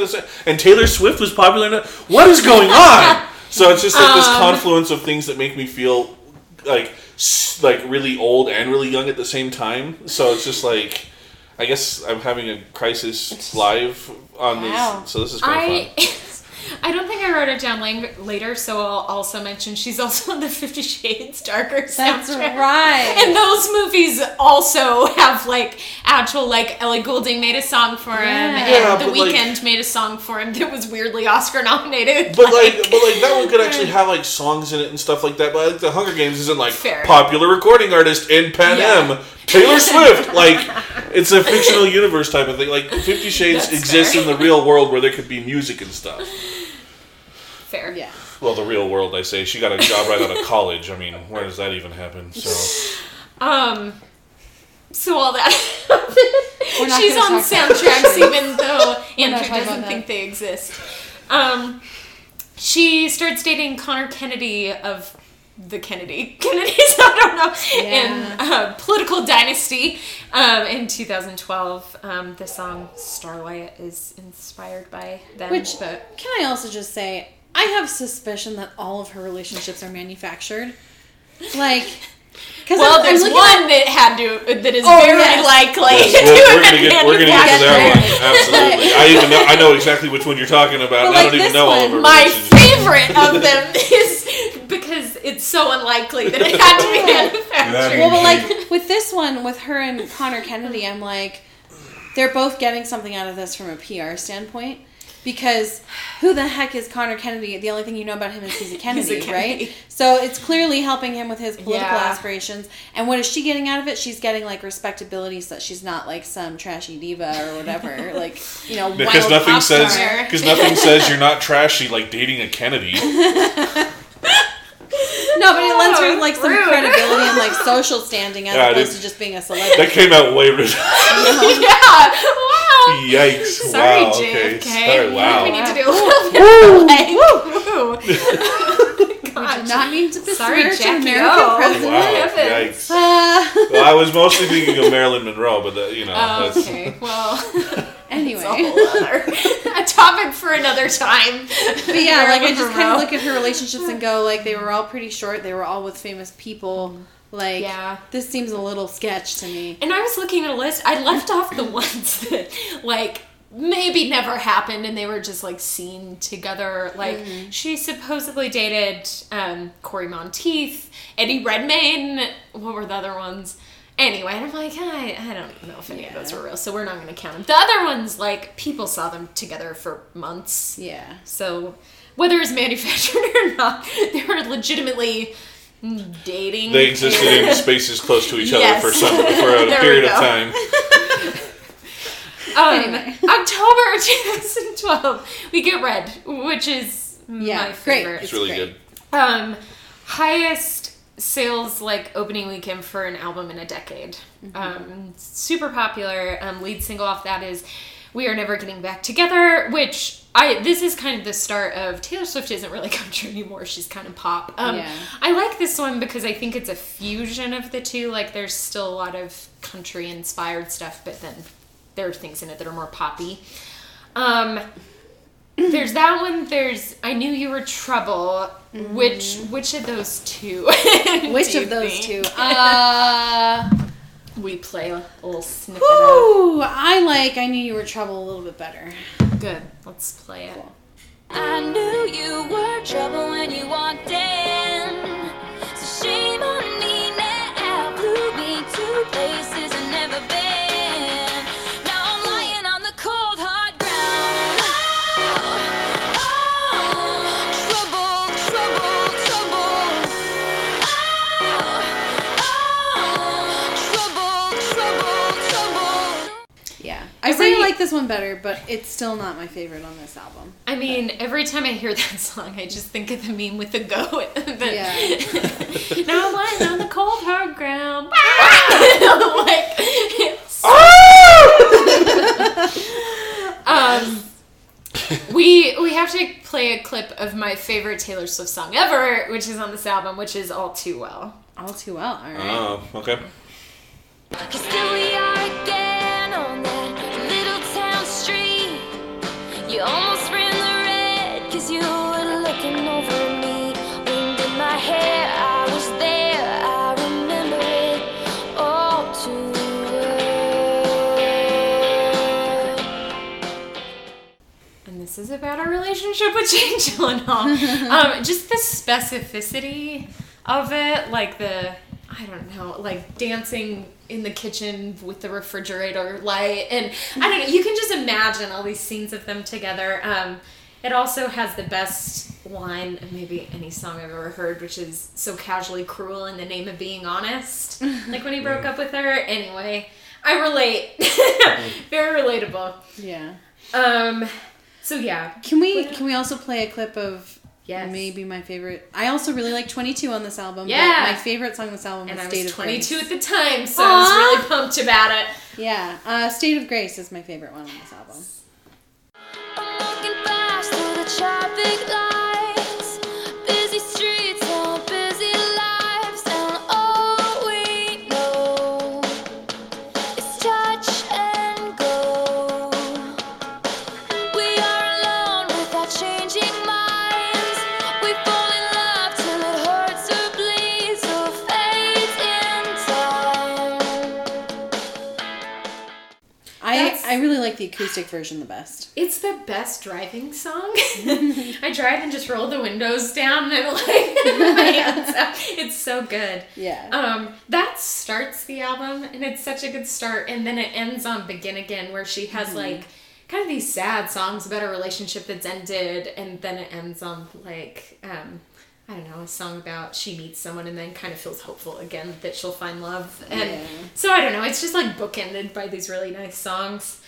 and Taylor Swift was popular enough. What is going on? So it's just like um, this confluence of things that make me feel like like really old and really young at the same time. So it's just like, I guess I'm having a crisis live on wow. this. So this is kind of fun. I don't think I wrote it down later, so I'll also mention she's also in the Fifty Shades Darker soundtrack. That's right. And those movies also have, like, actual, like, Ellie Goulding made a song for him, yeah. and yeah, The Weeknd like, made a song for him that was weirdly Oscar-nominated. But, like, like, but like that one could actually have, like, songs in it and stuff like that, but I think The Hunger Games isn't, like, fair. Popular recording artist in Pan yeah. Am, Taylor Swift. Like, it's a fictional universe type of thing. Like, Fifty Shades That's exists fair. In the real world where there could be music and stuff. Fair. Yeah. Well, the real world, I say. She got a job right out of college. I mean, where does that even happen? So, um, so all that. She's on soundtracks, even though Andrew doesn't think they exist. Um, she starts dating Connor Kennedy of the Kennedy Kennedys. I don't know. Yeah. In uh, Political Dynasty, um, in two thousand twelve, um, the song Starlight is inspired by them. Which but, can I also just say? I have suspicion that all of her relationships are manufactured. Like, because well, I'm, there's I'm one at, that had to that is oh, very yes. likely. Yes. We're, we're gonna get we're gonna get to that one. Absolutely, I even know, I know exactly which one you're talking about. But, and like, I don't even know one, all of her. My favorite of them is because it's so unlikely that it had to be manufactured. Well, but like with this one, with her and Connor Kennedy, I'm like, they're both getting something out of this from a P R standpoint. Because who the heck is Connor Kennedy? The only thing you know about him is he's a Kennedy, he's a Kennedy. Right? So it's clearly helping him with his political yeah. aspirations. And what is she getting out of it? She's getting, like, respectability so that she's not, like, some trashy diva or whatever. Like, you know, because wild nothing pop says star. Because nothing says you're not trashy like dating a Kennedy. No, but it lends her, like, some rude. Credibility and, like, social standing as yeah, opposed to just being a celebrity. That came out way rude. Yeah. Wow. Yikes. Sorry, wow. J F K. Okay. Sorry, wow. We need to do a little bit of play. Woo. We did not mean to be sorry, Jackie O. President. Wow. Yikes. Uh, well, I was mostly thinking of Marilyn Monroe, but, the, you know. Oh, okay. That's... Well... Anyway, a topic for another time. But yeah, like I just kind of look at her relationships and go, like, they were all pretty short. They were all with famous people. Like, yeah. This seems a little sketch to me. And I was looking at a list. I left off the ones that, like, maybe never happened and they were just, like, seen together. Like, mm-hmm. She supposedly dated um, Corey Monteith, Eddie Redmayne. What were the other ones? Anyway, and I'm like, I, I don't know if any yeah. of those were real, so we're not going to count them. The other ones, like, people saw them together for months. Yeah. So, whether it's manufactured or not, they were legitimately dating. They existed in spaces close to each yes. other for some for a period of time. um, anyway. October twenty twelve, we get Red, which is yeah, my favorite. Great. It's, it's really great. Good. Um, highest... sales, like, opening weekend for an album in a decade. Mm-hmm. Um, super popular. Um, lead single off that is we are never getting back together, which I this is kind of the start of Taylor Swift isn't really country anymore. She's kind of pop. Um, yeah. I like this one because I think it's a fusion of the two. Like, there's still a lot of country-inspired stuff, but then there are things in it that are more poppy. Um, there's that one. There's I Knew You Were Trouble. Mm-hmm. Which which of those two? Which of those think? two? Uh... We play a little snippet Ooh, of... I like I Knew You Were Trouble a little bit better. Good. Let's play it. Cool. I knew you were trouble when you walked in. So shame on me now. Blew me to places I've never been. Now I'm lying on the cold, hard ground. Oh, oh, trouble, trouble, trouble. Oh, oh, trouble, trouble, trouble. Yeah. I every, really like this one better, but it's still not my favorite on this album. I mean, but. Every time I hear that song, I just think of the meme with the goat. the, yeah. Now I'm lying on the cold hard ground. I'm like, it's so um, we we have to play a clip of my favorite Taylor Swift song ever, which is on this album, which is All Too Well. All Too Well. All right. Oh, okay. 'Cause still we are again on that little town street. You almost ran the red 'cause you were looking over me. Wind in my hair, I was there, I remember it all too well. And this is about our relationship with Jane Gyllenhaal. um, just the specificity of it, like the, I don't know, like dancing in the kitchen with the refrigerator light, and I don't know, you can just imagine all these scenes of them together. Um, it also has the best line of maybe any song I've ever heard, which is so casually cruel in the name of being honest. Like when he broke up with her. Anyway, I relate. Very relatable. Yeah. Um, so yeah. Can we can we also play a clip of Yes. Maybe my favorite. I also really like twenty-two on this album. Yeah. But my favorite song on this album and is State of Grace. And I was twenty-two Grace. At the time, so Aww. I was really pumped about it. Yeah. Uh, State of Grace is my favorite one on this album. I'm walking fast through the traffic lights, busy streets and busy lives, and all we know is touch and go. We are alone without changing minds. I really like the acoustic version the best. It's the best driving song. I drive and just roll the windows down and like my hands up. It's so good. Yeah. Um, that starts the album, and it's such a good start. And then it ends on Begin Again, where she has mm-hmm. like kind of these sad songs about a relationship that's ended, and then it ends on like um, I don't know, a song about she meets someone and then kind of feels hopeful again that she'll find love. And yeah. so I don't know, it's just like bookended by these really nice songs.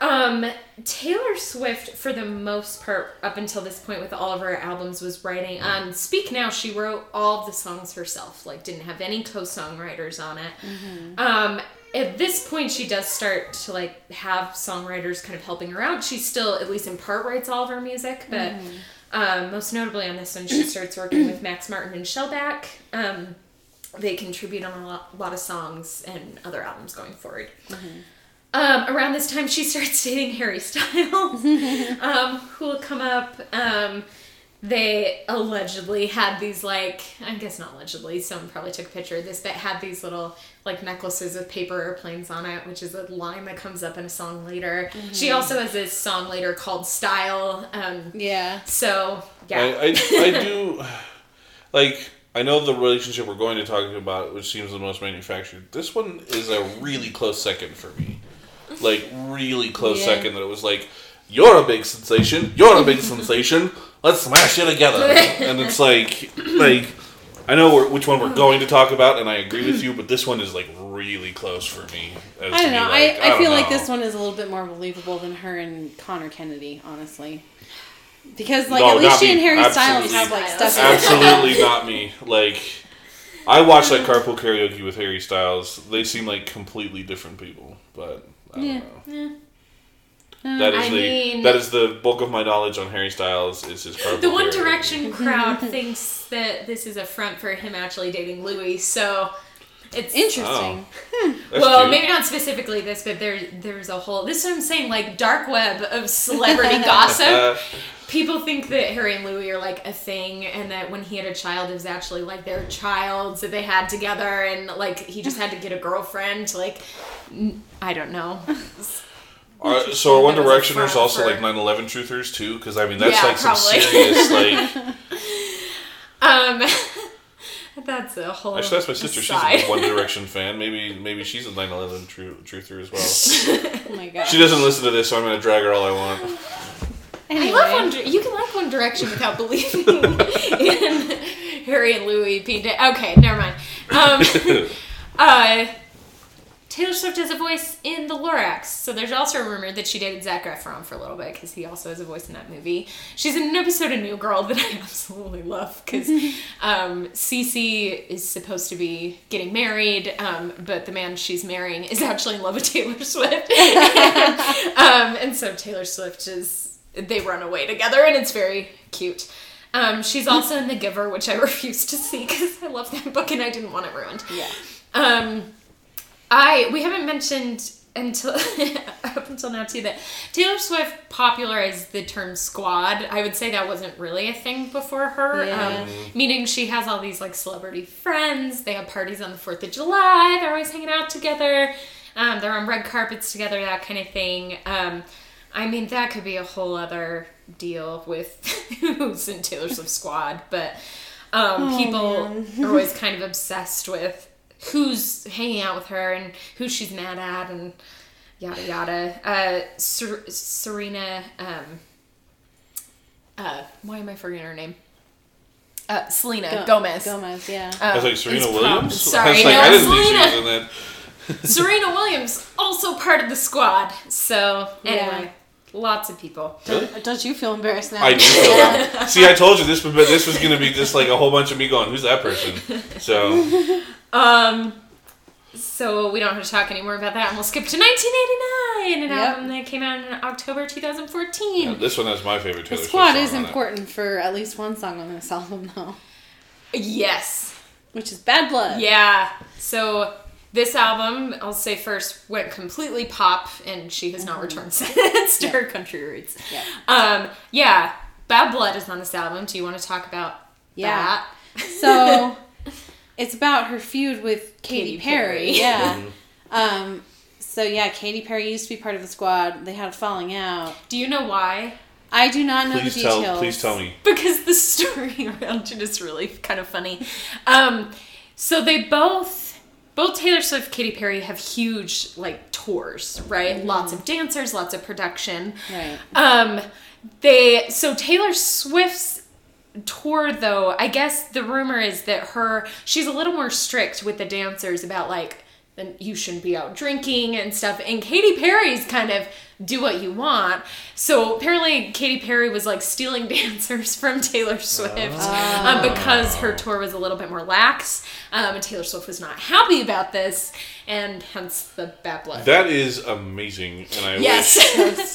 Um, Taylor Swift, for the most part, up until this point with all of her albums, was writing. Um, Speak Now, she wrote all of the songs herself, like didn't have any co-songwriters on it. Mm-hmm. Um, at this point, she does start to like have songwriters kind of helping her out. She still, at least in part, writes all of her music, but mm-hmm. um, most notably on this one, she starts working with Max Martin and Shellback. Um, they contribute on a lot, a lot of songs and other albums going forward. Mm-hmm. Um, around this time, she starts dating Harry Styles, um, who will come up. Um, they allegedly had these, like, I guess not allegedly, someone probably took a picture of this, but had these little, like, necklaces with paper airplanes on it, which is a line that comes up in a song later. Mm-hmm. She also has this song later called Style. Um, yeah. So, yeah. I, I, I do, like... I know the relationship we're going to talk about, which seems the most manufactured. This one is a really close second for me. Like, really close yeah. second that it was like, you're a big sensation, you're a big sensation, let's smash it together. And it's like, like I know we're, which one we're going to talk about, and I agree with you, but this one is like really close for me. I don't know. Me, like, I, I, I feel don't like know. This one is a little bit more believable than her and Connor Kennedy, honestly. Because, like, no, Alicia and Harry Absolutely. Styles have, like, stuff in Absolutely not me. Like, I watched, like, Carpool Karaoke with Harry Styles. They seem like completely different people, but I don't yeah. know. Yeah. Um, that is I the mean, that is the bulk of my knowledge on Harry Styles. Is his the One theory. Direction crowd thinks that this is a front for him actually dating Louis. So it's interesting. Oh, well, cute. Maybe not specifically this, but there there's a whole. This is what I'm saying, like dark web of celebrity gossip. People think that Harry and Louis are like a thing, and that when he had a child, it was actually like their child that they had together, and like he just had to get a girlfriend to like, I don't know. Are, so are One Directioners also for... like nine eleven truthers too? Because I mean that's yeah, like probably. Some serious like. um, that's a whole. Actually, that's my sister. Side. She's a One Direction fan. Maybe maybe she's a nine eleven tru- truther as well. Oh my god. She doesn't listen to this, so I'm gonna drag her all I want. Anyway. I love One Direction. You can like One Direction without believing in Harry and Louis P. Day. Okay, never mind. Um, uh, Taylor Swift has a voice in The Lorax. So there's also a rumor that she dated Zac Efron for a little bit because he also has a voice in that movie. She's in an episode of New Girl that I absolutely love because um, Cece is supposed to be getting married, um, but the man she's marrying is actually in love with Taylor Swift. um, and so Taylor Swift is... They run away together, and it's very cute. Um, she's also in The Giver, which I refuse to see because I love that book and I didn't want it ruined. Yeah. Um, I we haven't mentioned until up until now too that Taylor Swift popularized the term squad. I would say that wasn't really a thing before her. Yeah. Um, meaning she has all these like celebrity friends. They have parties on the Fourth of July. They're always hanging out together. Um, they're on red carpets together. That kind of thing. Um, I mean, that could be a whole other deal with who's in Taylor Swift's squad, but um, oh, people are always kind of obsessed with who's hanging out with her and who she's mad at and yada yada. Uh, Ser- Serena, um, uh, why am I forgetting her name? Uh, Selena Go- Gomez. Gomez, yeah. Uh, I was like, Serena Williams? Prom- Sorry, I was like, no, I didn't Selena. Think she was in that. Serena Williams, also part of the squad. So, anyway. Yeah. Lots of people. Really? Don't, don't you feel embarrassed now? I do feel embarrassed. See, I told you this, but this was going to be just like a whole bunch of me going, who's that person? So. Um, so we don't have to talk anymore about that, and we'll skip to nineteen eighty-nine, an yep. album that came out in October two thousand fourteen. Yeah, this one has my favorite Taylor Swift song. The squad is important for at least one song on this album, though. Yes. Which is Bad Blood. Yeah. So... This album, I'll say first, went completely pop, and she has not returned since to yeah. her country roots. Yeah. Um, yeah, Bad Blood is on this album. Do you want to talk about yeah. that? So, it's about her feud with Katy, Katy Perry. Perry. Yeah. Mm-hmm. Um, so, yeah, Katy Perry used to be part of the squad. They had a falling out. Do you know why? I do not know please the details. Tell, please tell me. Because the story around it is really kind of funny. Um, so, they both... Both Taylor Swift and Katy Perry have huge, like, tours, right? Mm-hmm. Lots of dancers, lots of production. Right. Um, they, so Taylor Swift's tour, though, I guess the rumor is that her, she's a little more strict with the dancers about, like, you shouldn't be out drinking and stuff. And Katy Perry's kind of do what you want. So apparently Katy Perry was like stealing dancers from Taylor Swift oh. um, because her tour was a little bit more lax. Um, and Taylor Swift was not happy about this, and hence the Bad Blood. That is amazing. And I yes.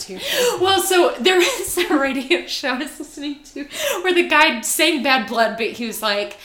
wish. Well, so there is a radio show I was listening to where the guy sang Bad Blood, but he was like,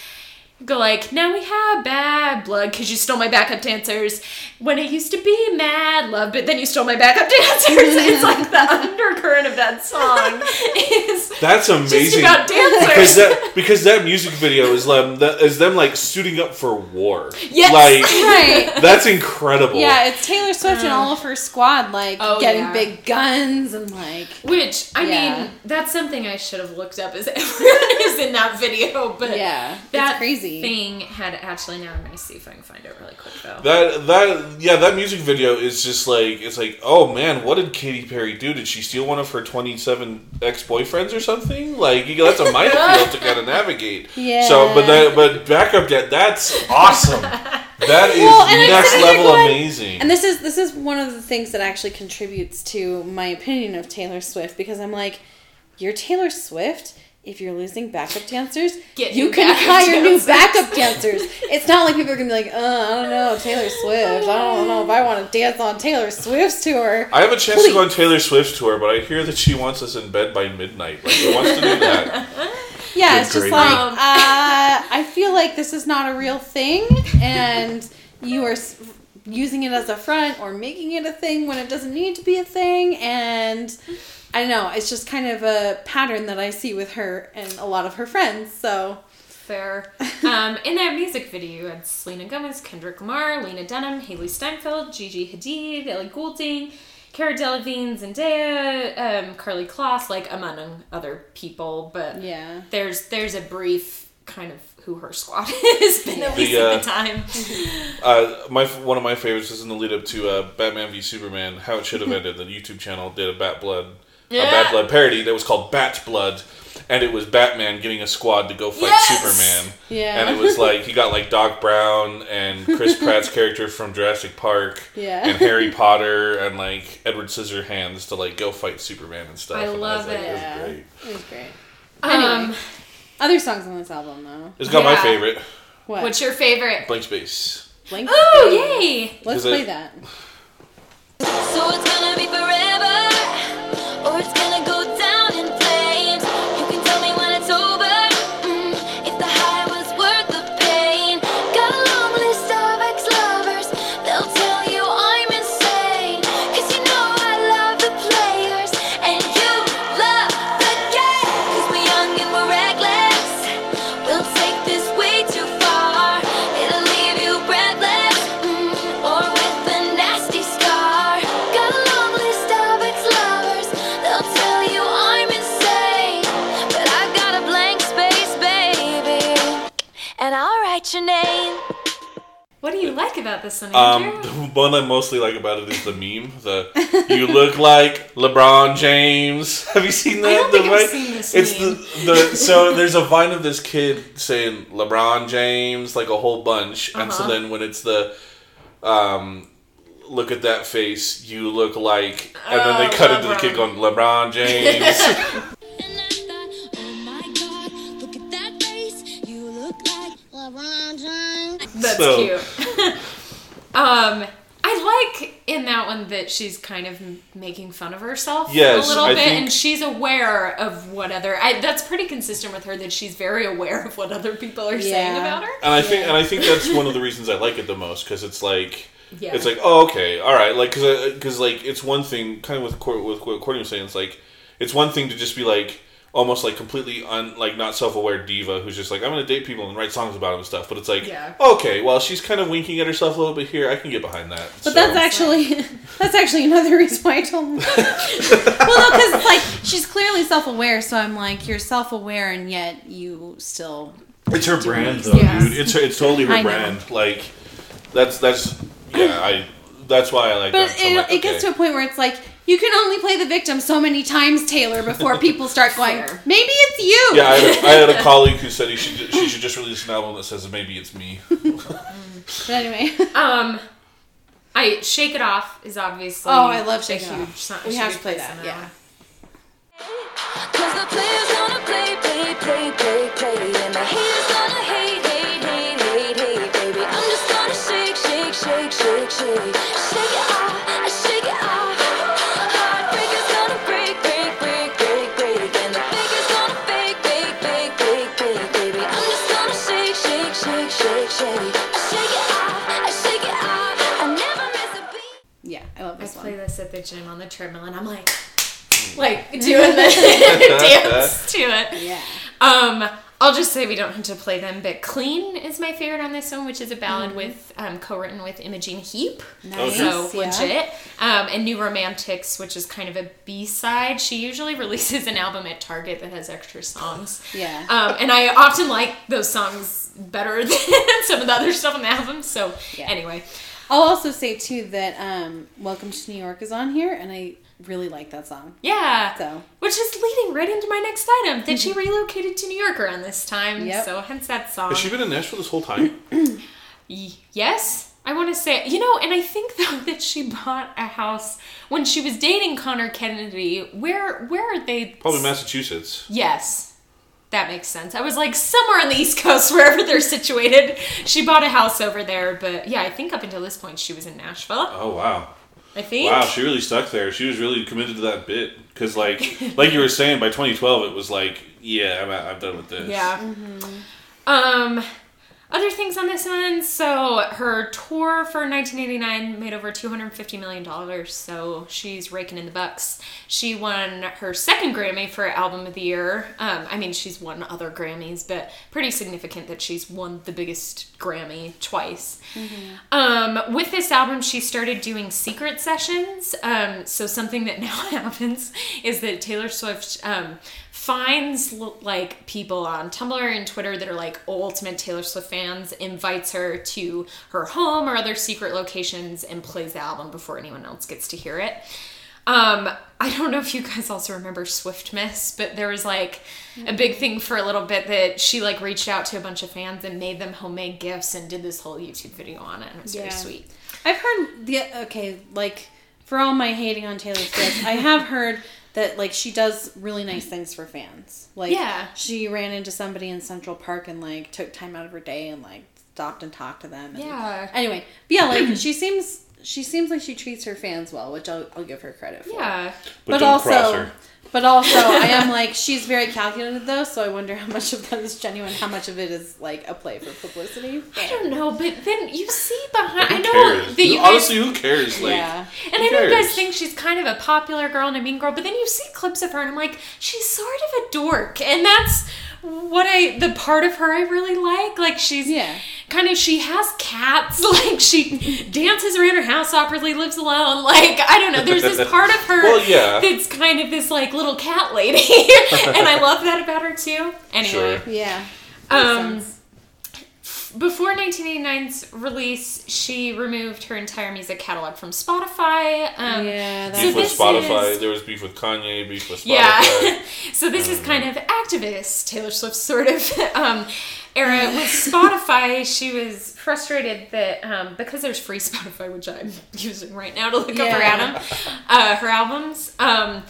go like, now we have bad blood because you stole my backup dancers when it used to be mad love, but then you stole my backup dancers. It's like the undercurrent of that song is that's amazing. Just about dancers. Because that, because that music video is them, is them like suiting up for war. Yes. Like, right. That's incredible. Yeah, it's Taylor Swift um, and all of her squad like oh, getting yeah. big guns and like. Which, I yeah. mean, that's something I should have looked up is everyone is in that video, but yeah, that's crazy. Thing had actually now I'm gonna see if I can find it really quick though. That that yeah, that music video is just like it's like, oh man, what did Katy Perry do? Did she steal one of her twenty-seven ex-boyfriends or something? Like you know, that's a minefield to kind of navigate. Yeah. So but that, but backup debt, that's awesome. That is well, next level going, amazing. And this is this is one of the things that actually contributes to my opinion of Taylor Swift because I'm like, you're Taylor Swift? if you're losing backup dancers, Get you can hire dancers. new backup dancers. It's not like people are going to be like, oh, I don't know, Taylor Swift. I don't know if I want to dance on Taylor Swift's tour. I have a chance Please. to go on Taylor Swift's tour, but I hear that she wants us in bed by midnight. Like, she wants to do that. Yeah, Good it's just like, um, uh, I feel like this is not a real thing, and you are using it as a front or making it a thing when it doesn't need to be a thing, and... I don't know. It's just kind of a pattern that I see with her and a lot of her friends, so... Fair. um, in that music video, you had Selena Gomez, Kendrick Lamar, Lena Dunham, Hailee Steinfeld, Gigi Hadid, Ellie Goulding, Cara Delevingne, Zendaya, um, Karlie Kloss, like, among other people, but yeah. there's there's a brief kind of who her squad is, been at least the, uh, at the time. uh, my one of my favorites is in the lead-up to uh, Batman v Superman, How It Should Have Ended. The YouTube channel did a Bat Blood... Yeah. A Bat Blood parody that was called Bat Blood, and it was Batman getting a squad to go fight yes! Superman. Yeah. And it was like, he got like Doc Brown and Chris Pratt's character from Jurassic Park yeah. and Harry Potter and like Edward Scissorhands to like go fight Superman and stuff. I and love I was, like, it. Yeah. It was great. It was great. Anyway, um, other songs on this album though. It's got yeah. my favorite. What? What's your favorite? Blank Space. Blank Space. Oh, yay! Let's play it, that. So it's gonna be forever. Or it's gonna go down in flames. You can tell me when it's over. Mm, if the high was worth the pain. Got a long list of ex-lovers. They'll tell you I'm insane. Cause you know I love the players. And you love the game. Cause we're young and we're reckless. We'll take this way too far. It'll leave you breathless. Mm, or with a nasty scar. Got a long list of ex-lovers. They'll tell you I'm insane, but I've got a blank space, baby, and I'll write your name. What do you like about this one, Andrew? Um, the one I mostly like about it is the meme. The you look like LeBron James. Have you seen that? I don't the think I've seen this it's meme. The, the so there's a vine of this kid saying LeBron James like a whole bunch, uh-huh. and so then when it's the um. look at that face, you look like... And then they oh, cut LeBron. into the kid going, LeBron James. And I thought, oh my god, look at that face, you look like LeBron James. That's so cute. um, I like in that one that she's kind of making fun of herself yes, a little I bit, think... and she's aware of what other... I, that's pretty consistent with her, that she's very aware of what other people are yeah. saying about her. And I yeah. think, and I think that's one of the reasons I like it the most, because it's like... Yeah. It's like, oh, okay, all right, like, because, because, like, it's one thing, kind of with with what Courtney was saying, it's like, it's one thing to just be like, almost like completely un, like not self aware diva who's just like, I'm gonna date people and write songs about them and stuff, but it's like, yeah. okay, well, she's kind of winking at herself a little bit here. I can get behind that. But so. that's actually that's actually another reason why I told her. Well, no, because it's like she's clearly self aware, so I'm like, you're self aware and yet you still. It's her brand, these. though, yes. dude. It's her, it's totally her I brand. Know. Like, that's that's. Yeah, I. That's why I like but that. But so it, like, okay. it gets to a point where it's like, you can only play the victim so many times, Taylor, before people start going, maybe it's you. Yeah, I had a, I had a colleague who said he should, she should just release an album that says, maybe it's me. But anyway. Um, I Shake It Off is obviously Oh, I love Shake It Off. Son, we have to play that, yeah. Off. Cause the players gonna play, play, play, play, play, and the haters gonna hate, hate, hate, hate, hate, baby. I'm just gonna shake, shake, shake, shake, shake, shake it off, I shake it off. Heartbreakers gonna break, break, break, break, break, and the fakers gonna fake, fake, fake, fake, fake, baby. I'm just gonna shake, shake, shake, shake, shake, I shake it off, I shake it off. I never miss a beat. Yeah, I love this I one. I play this at the gym on the treadmill, and I'm like. Like, doing the dance to it. Yeah. Um, I'll just say we don't have to play them, but Clean is my favorite on this one, which is a ballad mm-hmm. with um, co-written with Imogene Heap. Nice. So, yeah. legit. Um, and New Romantics, which is kind of a B-side. She usually releases an album at Target that has extra songs. Yeah. Um, and I often like those songs better than some of the other stuff on the album. So, yeah. anyway. I'll also say, too, that um, Welcome to New York is on here, and I... really like that song. Yeah. So. Which is leading right into my next item. That mm-hmm. she relocated to New York around this time. Yep. So hence that song. Has she been in Nashville this whole time? Yes. I want to say, you know, and I think though that she bought a house when she was dating Connor Kennedy. Where where are they? Probably Massachusetts. Yes. That makes sense. I was like, somewhere on the East Coast, wherever they're situated. She bought a house over there. But yeah, I think up until this point, she was in Nashville. Oh, wow. I think. Wow, she really stuck there. She was really committed to that bit. Because like like you were saying, by twenty twelve, it was like, yeah, I'm, I'm done with this. Yeah. Mm-hmm. Um, other things on this one. So her tour for nineteen eighty-nine made over two hundred fifty million dollars. So she's raking in the bucks. She won her second Grammy for Album of the Year. Um, I mean, she's won other Grammys, but pretty significant that she's won the biggest Grammy twice. Mm-hmm. Um, with this album, she started doing secret sessions. Um, so something that now happens is that Taylor Swift... Um, finds like people on Tumblr and Twitter that are like ultimate Taylor Swift fans, invites her to her home or other secret locations, and plays the album before anyone else gets to hear it. Um, I don't know if you guys also remember Swift Miss, but there was like a big thing for a little bit that she like reached out to a bunch of fans and made them homemade gifts and did this whole YouTube video on it, and it was yeah. very sweet. I've heard the okay, like for all my hating on Taylor Swift, I have heard that, like, she does really nice things for fans. Like, yeah. she ran into somebody in Central Park and, like, took time out of her day and, like, stopped and talked to them. And, yeah. Anyway. But, yeah, like, she seems she seems like she treats her fans well, which I'll, I'll give her credit for. Yeah. But, but don't also, cross her. But also, I am, like, she's very calculated, though, so I wonder how much of that is genuine, how much of it is, like, a play for publicity. I don't know, but then you see behind... Who I know cares? That you Honestly, guys, who cares? Like, yeah. And I know cares? You guys think she's kind of a popular girl and a mean girl, but then you see clips of her, and I'm like, she's sort of a dork, and that's... What I, the part of her I really like, like she's yeah. kind of, she has cats, like she dances around her house awkwardly, lives alone, like, I don't know, there's this part of her well, yeah. that's kind of this like little cat lady, and I love that about her too. Anyway. Sure. Yeah. Um, before nineteen eighty-nine's release, she removed her entire music catalog from Spotify. Um, yeah, that's beef so with Spotify. Is... There was beef with Kanye, beef with Spotify. Yeah. So this mm-hmm. is kind of activist Taylor Swift sort of um, era. With Spotify, she was frustrated that um, because there's free Spotify, which I'm using right now to look yeah. up her, Adam, uh, her albums, um,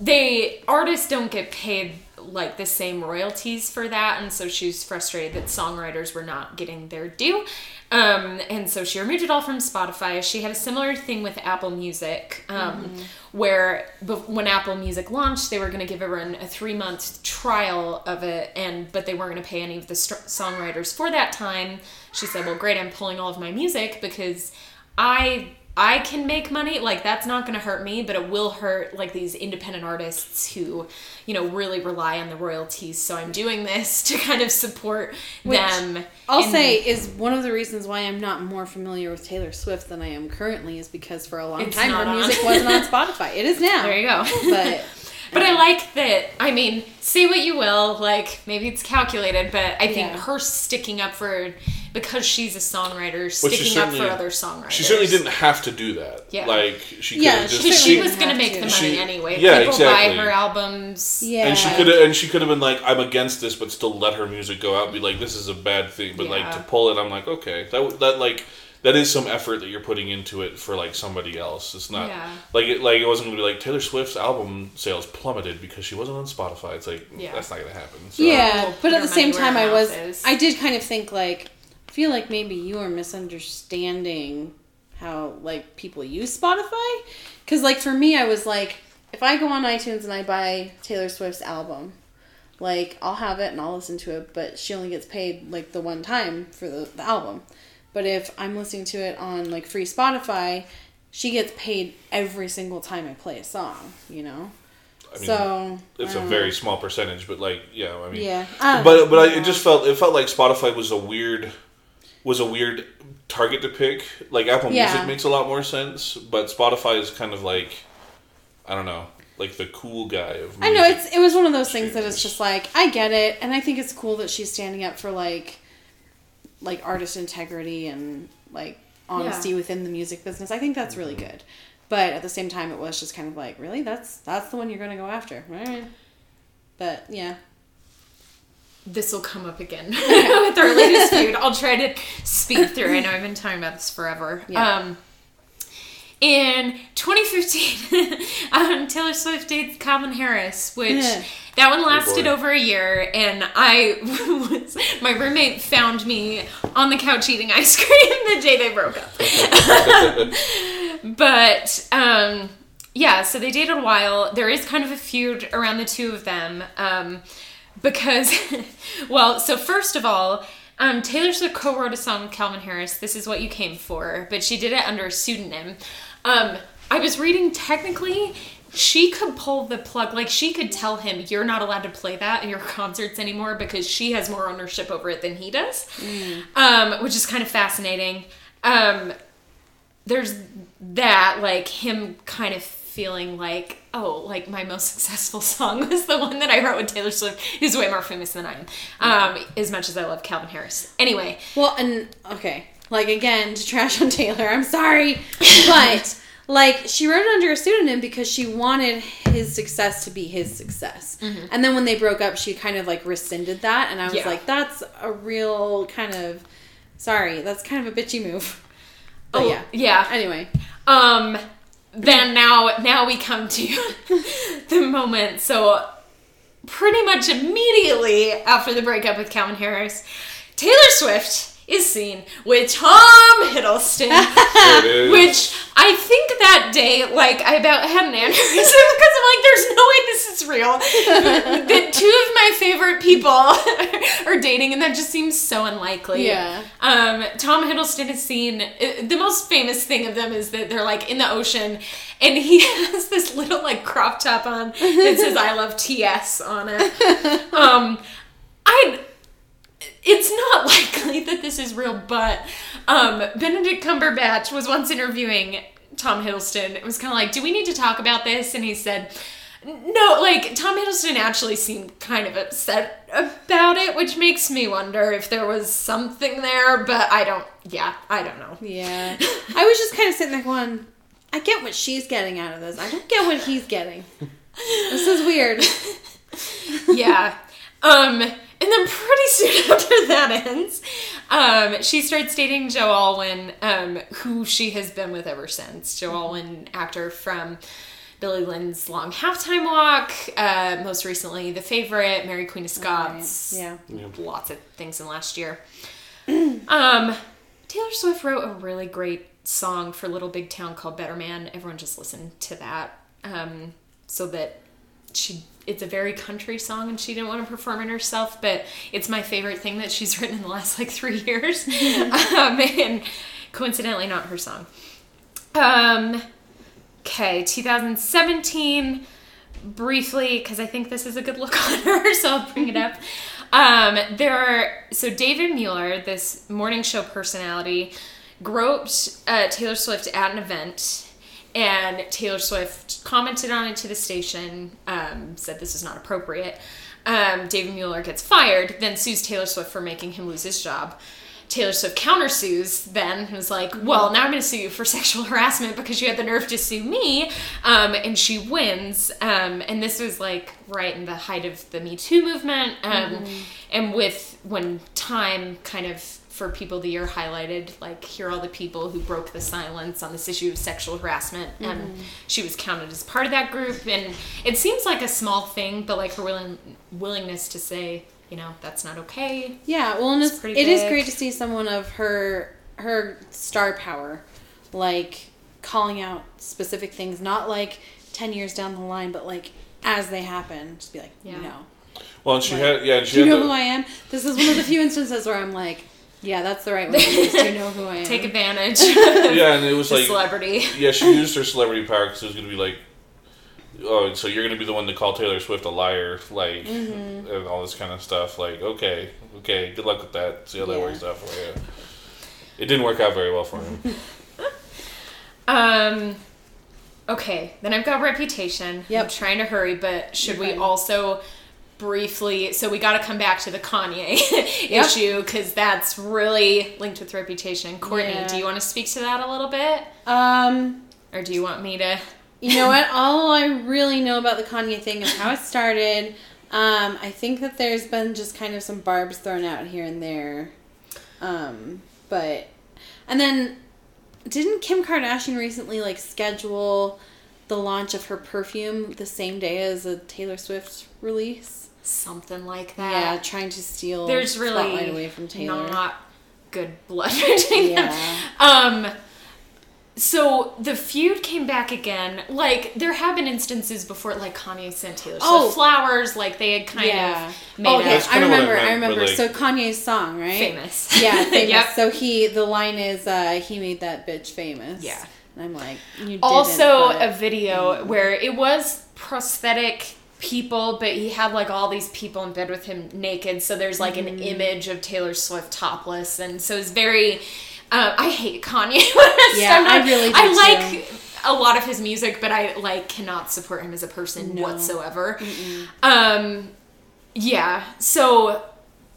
they artists don't get paid like the same royalties for that, and so she was frustrated that songwriters were not getting their due, um, and so she removed it all from Spotify. She had a similar thing with Apple Music, um, mm-hmm. where be- when Apple Music launched, they were going to give everyone a three month trial of it, and but they weren't going to pay any of the st- songwriters for that time. She said, well, great, I'm pulling all of my music because I... I can make money, like, that's not going to hurt me, but it will hurt, like, these independent artists who, you know, really rely on the royalties, so I'm doing this to kind of support Which them. I'll say the- is one of the reasons why I'm not more familiar with Taylor Swift than I am currently is because for a long it's time her on. music wasn't on Spotify. It is now. There you go. But... But I like that, I mean, say what you will, like, maybe it's calculated, but I think yeah. her sticking up for, because she's a songwriter, sticking well, up for other songwriters. She certainly didn't have to do that. Yeah. Like, she could have yeah, just... Because she, she was going to make the money she, anyway. Yeah, People exactly. buy her albums. Yeah. And she could have and she could have been like, I'm against this, but still let her music go out and be like, this is a bad thing. But, yeah. like, to pull it, I'm like, okay. That, that like... That is some effort that you're putting into it for, like, somebody else. It's not... Yeah. Like, it, like it wasn't going to be like, Taylor Swift's album sales plummeted because she wasn't on Spotify. It's like, yeah. that's not going to happen. So. Yeah, well, but at the same time, I was... Is. I did kind of think, like, I feel like maybe you are misunderstanding how, like, people use Spotify. Because, like, for me, I was like, if I go on iTunes and I buy Taylor Swift's album... Like, I'll have it and I'll listen to it, but she only gets paid, like, the one time for the, the album. But if I'm listening to it on, like, free Spotify, she gets paid every single time I play a song, you know? I mean, so... It's a know. very small percentage, but, like, yeah, I mean... Yeah. Um, but but yeah. I, it just felt... It felt like Spotify was a weird... Was a weird target to pick. Like, Apple yeah. Music makes a lot more sense, but Spotify is kind of like... I don't know. Like, the cool guy of music. I know, it's it was one of those things that it's just like, I get it, and I think it's cool that she's standing up for, like... like artist integrity and like honesty yeah. within the music business. I think that's really good. But at the same time, it was just kind of like, really? That's that's the one you're going to go after. All right. But yeah. This will come up again okay. with our latest feud. I'll try to speak through. I know I've been talking about this forever. Yeah. Um, In twenty fifteen, um, Taylor Swift dates Calvin Harris, which yeah. that one lasted oh over a year, and I was, my roommate found me on the couch eating ice cream the day they broke up. But, um, yeah, so they dated a while. There is kind of a feud around the two of them, um, because, well, so first of all, Um, Taylor Swift co-wrote a song with Calvin Harris, This Is What You Came For, but she did it under a pseudonym. Um, I was reading, technically, she could pull the plug. Like, she could tell him, you're not allowed to play that in your concerts anymore because she has more ownership over it than he does, mm. um, which is kind of fascinating. Um, there's that, like, him kind of feeling like, oh, like, my most successful song was the one that I wrote with Taylor Swift, who's way more famous than I am, um, yeah. as much as I love Calvin Harris. Anyway. Well, and, okay, like, again, to trash on Taylor, I'm sorry, but, like, she wrote it under a pseudonym because she wanted his success to be his success. Mm-hmm. And then when they broke up, she kind of, like, rescinded that, and I was yeah. like, that's a real kind of, sorry, that's kind of a bitchy move. But, oh, yeah. Yeah. Anyway. Um... Then now now we come to the moment. So pretty much immediately after the breakup with Calvin Harris, Taylor Swift is seen with Tom Hiddleston. Which I think that day, like, I about had an aneurysm because I'm like, there's no way this is real. That two of my favorite people are dating, and that just seems so unlikely. Yeah. Um, Tom Hiddleston is seen, the most famous thing of them is that they're, like, in the ocean, and he has this little, like, crop top on that says I love T S on it. Um, I... It's not likely that this is real, but um, Benedict Cumberbatch was once interviewing Tom Hiddleston. It was kind of like, do we need to talk about this? And he said, no, like, Tom Hiddleston actually seemed kind of upset about it, which makes me wonder if there was something there, but I don't, yeah, I don't know. Yeah. I was just kind of sitting there going, I get what she's getting out of this. I don't get what he's getting. This is weird. Yeah. Um... And then pretty soon after that ends, um, she starts dating Joe Alwyn, um, who she has been with ever since. Joe Alwyn, actor from Billy Lynn's Long Halftime Walk, uh, most recently The Favorite, Mary Queen of Scots, right. yeah. lots of things in last year. um, Taylor Swift wrote a really great song for Little Big Town called Better Man. Everyone just listen to that um, so that she... It's a very country song, and she didn't want to perform it herself, but it's my favorite thing that she's written in the last, like, three years. um, and coincidentally, not her song. Um, okay, twenty seventeen, briefly, because I think this is a good look on her, so I'll bring it up. Um, there are, so David Mueller, this morning show personality, groped uh, Taylor Swift at an event. And Taylor Swift commented on it to the station, um, said this is not appropriate. Um, David Mueller gets fired, then sues Taylor Swift for making him lose his job. Taylor Swift countersues then, and was like, well, now I'm going to sue you for sexual harassment because you had the nerve to sue me. Um, and she wins. Um, and this was, like, right in the height of the Me Too movement. Um, mm-hmm. And with when Time kind of... for People of the Year highlighted, like, here are all the people who broke the silence on this issue of sexual harassment. Mm-hmm. And she was counted as part of that group. And it seems like a small thing, but, like, her willing, willingness to say, you know, that's not okay. Yeah, well, and it's, it's it is great to see someone of her her star power, like, calling out specific things, not, like, ten years down the line, but, like, as they happen. Just be like, yeah. no. Well, and she like, had, yeah. And she do you had know the... who I am? This is one of the few instances where I'm like, yeah, that's the right way to know who I am. Take advantage. Yeah, and it was like... celebrity. Yeah, she used her celebrity power because it was going to be like, oh, so you're going to be the one to call Taylor Swift a liar, like, mm-hmm. and all this kind of stuff. Like, okay, okay, good luck with that. See how yeah. that works out for you. It didn't work out very well for him. um, okay, then I've got Reputation. Yep. I'm trying to hurry, but should okay. we also... briefly, so we got to come back to the Kanye yep. issue because that's really linked with Reputation. Courtney, yeah. do you want to speak to that a little bit? Um, or do you want me to? You know what? All I really know about the Kanye thing is how it started. Um, I think that there's been just kind of some barbs thrown out here and there, um, but and then didn't Kim Kardashian recently, like, schedule the launch of her perfume the same day as a Taylor Swift release? Something like that. Yeah, trying to steal There's really spotlight away from Taylor. Not good blood between yeah. them. Um, so the feud came back again. Like, there have been instances before, like Kanye sent Taylor Swift oh. flowers. Like, they had kind yeah. of made oh, okay. it. I remember. Meant, I remember. Like, so Kanye's song, right? Famous. Yeah, famous. Yep. So he, the line is, uh, he made that bitch famous. Yeah. And I'm like, you didn't. Also, but... a video where it was prosthetic people, but he had, like, all these people in bed with him naked, so there's, like, an mm. image of Taylor Swift topless, and so it's very, uh, I hate Kanye. Yeah, I really do. I like too. a lot of his music, but I, like, cannot support him as a person no. whatsoever. Mm-mm. Um, yeah, so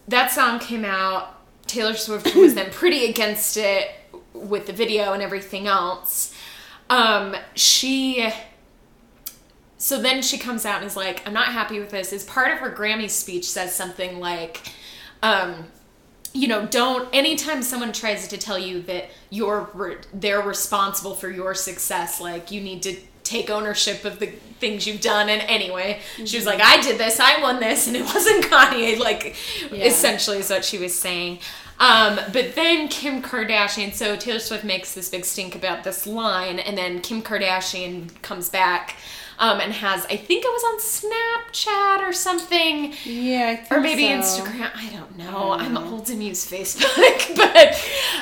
that song came out, Taylor Swift was then pretty against it, with the video and everything else. Um, she, so then she comes out and is like, I'm not happy with this. As part of her Grammy speech says something like, um, you know, don't, anytime someone tries to tell you that you're, they're responsible for your success, like, you need to take ownership of the things you've done. And anyway, mm-hmm. she was like, I did this, I won this, and it wasn't Kanye, like, yeah. essentially is what she was saying. Um, but then Kim Kardashian, so Taylor Swift makes this big stink about this line, and then Kim Kardashian comes back, um, and has, I think it was on Snapchat or something. Yeah, I think Or maybe so. Instagram, I don't know. I don't know. I'm old and use Facebook, but,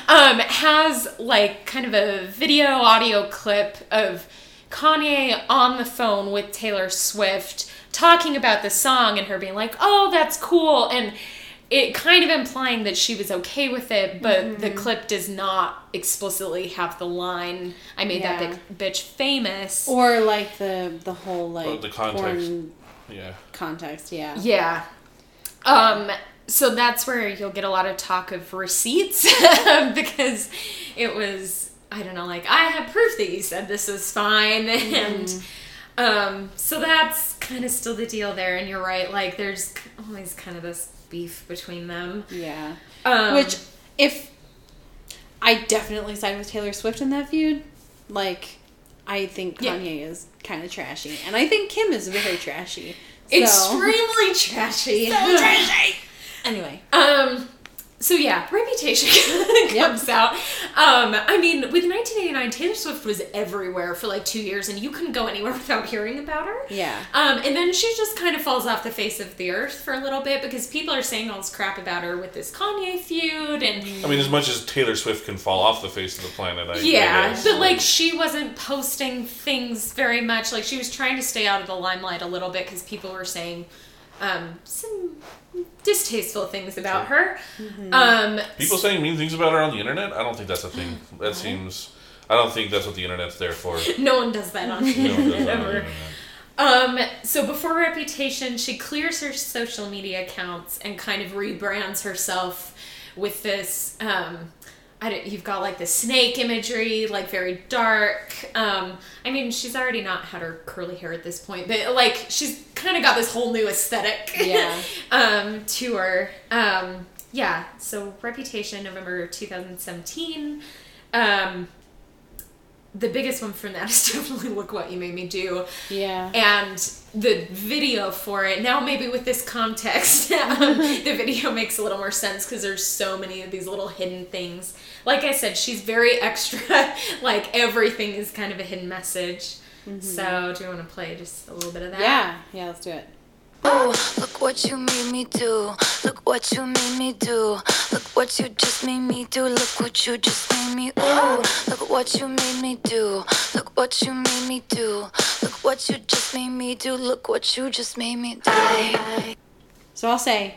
um, has, like, kind of a video audio clip of Kanye on the phone with Taylor Swift talking about the song and her being like, oh, that's cool, and it kind of implying that she was okay with it, but mm-hmm. the clip does not explicitly have the line, I made yeah. that bitch famous. Or, like, the the whole, like, well, the context. Yeah. Context, yeah. Yeah. Um, so that's where you'll get a lot of talk of receipts, because it was, I don't know, like, I have proof that you said this was fine, and... Mm. Um, so that's kind of still the deal there, and you're right, like, there's always kind of this beef between them. Yeah. Um, Which, if... I definitely side with Taylor Swift in that feud. Like, I think Kanye yeah. is kind of trashy, and I think Kim is very trashy. So. Extremely trashy. So trashy! Anyway. Um... So yeah, Reputation comes yep. out. Um, I mean, with nineteen eighty-nine, Taylor Swift was everywhere for like two years, and you couldn't go anywhere without hearing about her. Yeah. Um, and then she just kind of falls off the face of the earth for a little bit because people are saying all this crap about her with this Kanye feud. And I mean, as much as Taylor Swift can fall off the face of the planet, I yeah, guess. But like she wasn't posting things very much. Like she was trying to stay out of the limelight a little bit because people were saying um, some. distasteful things about her. Mm-hmm. Um, People saying mean things about her on the internet? I don't think that's a thing. That what? seems... I don't think that's what the internet's there for. No one does that on the internet ever. Um, so before Reputation, she clears her social media accounts and kind of rebrands herself with this... Um, I don't, you've got, like, the snake imagery, like, very dark. Um, I mean, she's already not had her curly hair at this point, but, like, she's kind of got this whole new aesthetic yeah. um, to her. Um, yeah, so Reputation, November twenty seventeen. Um, the biggest one from that is definitely Look What You Made Me Do. Yeah. And the video for it, now maybe with this context, um, the video makes a little more sense because there's so many of these little hidden things. Like I said, she's very extra. Like, everything is kind of a hidden message. Mm-hmm. So, do you want to play just a little bit of that? Yeah. Yeah, let's do it. Oh, look what you made me do. Look what you made me do. Look what you just made me do. Look what you just made me. Oh, look what you made me do. Look what you made me do. Look what you just made me do. Look what you just made me do. So I'll say,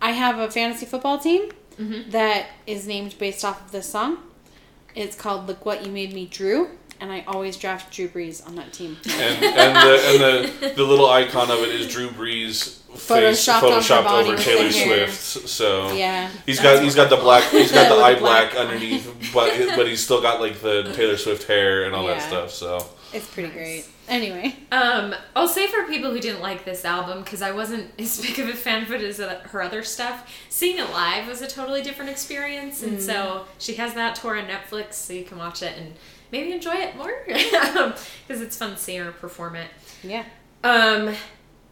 I have a fantasy football team mm-hmm. that is named based off of this song. It's called Look What You Made Me Drew. And I always draft Drew Brees on that team. And, and, the, and the the little icon of it is Drew Brees face photoshopped over Taylor Swift. So yeah, he's got he's got the black he's got the eye black, black underneath, but but he's still got like the Taylor Swift hair and all yeah. that stuff. So it's pretty great. Anyway, um, I'll say for people who didn't like this album, because I wasn't as big of a fan of it as her other stuff, seeing it live was a totally different experience, and mm. so she has that tour on Netflix, so you can watch it and maybe enjoy it more, because it's fun seeing her perform it. Yeah. Um,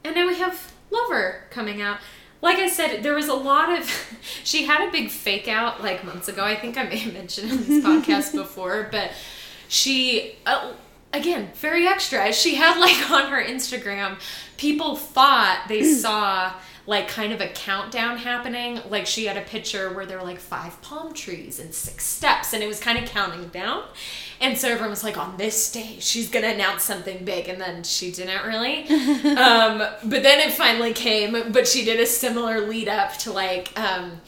and now we have Lover coming out. Like I said, there was a lot of... She had a big fake out, like, months ago. I think I may have mentioned on this podcast before, but she... Uh, Again, very extra. She had, like, on her Instagram, people thought they saw, like, kind of a countdown happening. Like, she had a picture where there were, like, five palm trees and six steps, and it was kind of counting down. And so everyone was like, on this day, she's going to announce something big. And then she didn't really. um, but then it finally came. But she did a similar lead up to, like... Um,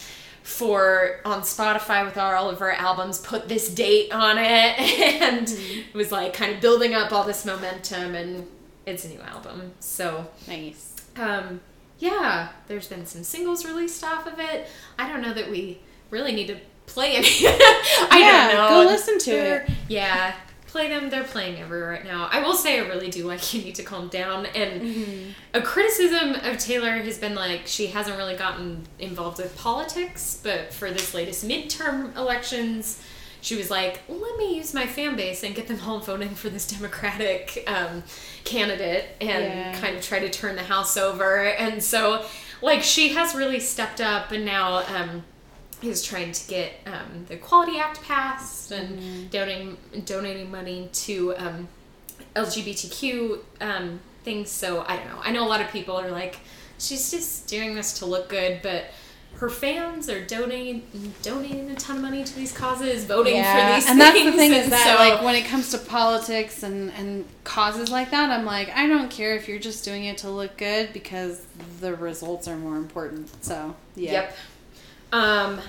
for on Spotify with all of her albums, put this date on it, and it was like kind of building up all this momentum, and it's a new album, so nice. Um yeah, there's been some singles released off of it. I don't know that we really need to play any. I yeah, don't know, go listen to they're, it yeah play them. They're playing everywhere right now. I will say I really do like You Need to Calm Down, and mm-hmm. a criticism of Taylor has been like she hasn't really gotten involved with politics, but for this latest midterm elections she was like, let me use my fan base and get them all voting for this Democratic um, candidate and yeah. kind of try to turn the House over. And so like she has really stepped up, and now um he's trying to get um, the Equality Act passed and mm-hmm. donating donating money to um, L G B T Q um, things. So I don't know. I know a lot of people are like, she's just doing this to look good, but her fans are donating donating a ton of money to these causes, voting yeah. for these and things. And that's the thing and is that so, like when it comes to politics and, and causes like that, I'm like, I don't care if you're just doing it to look good, because the results are more important. So yeah. Yep. Um,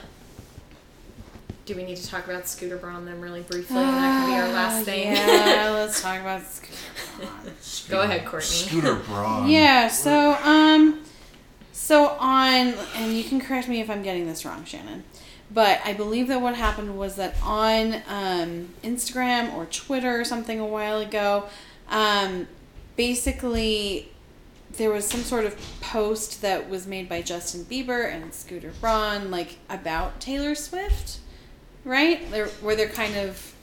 do we need to talk about Scooter Braun then really briefly? Uh, and that can be our last thing. Yeah, let's talk about Scooter Braun. Scooter, go ahead, Courtney. Scooter Braun. Yeah, so, um, so on, and you can correct me if I'm getting this wrong, Shannon, but I believe that what happened was that on, um, Instagram or Twitter or something a while ago, um, basically... there was some sort of post that was made by Justin Bieber and Scooter Braun, like, about Taylor Swift, right? They're, where they're kind of...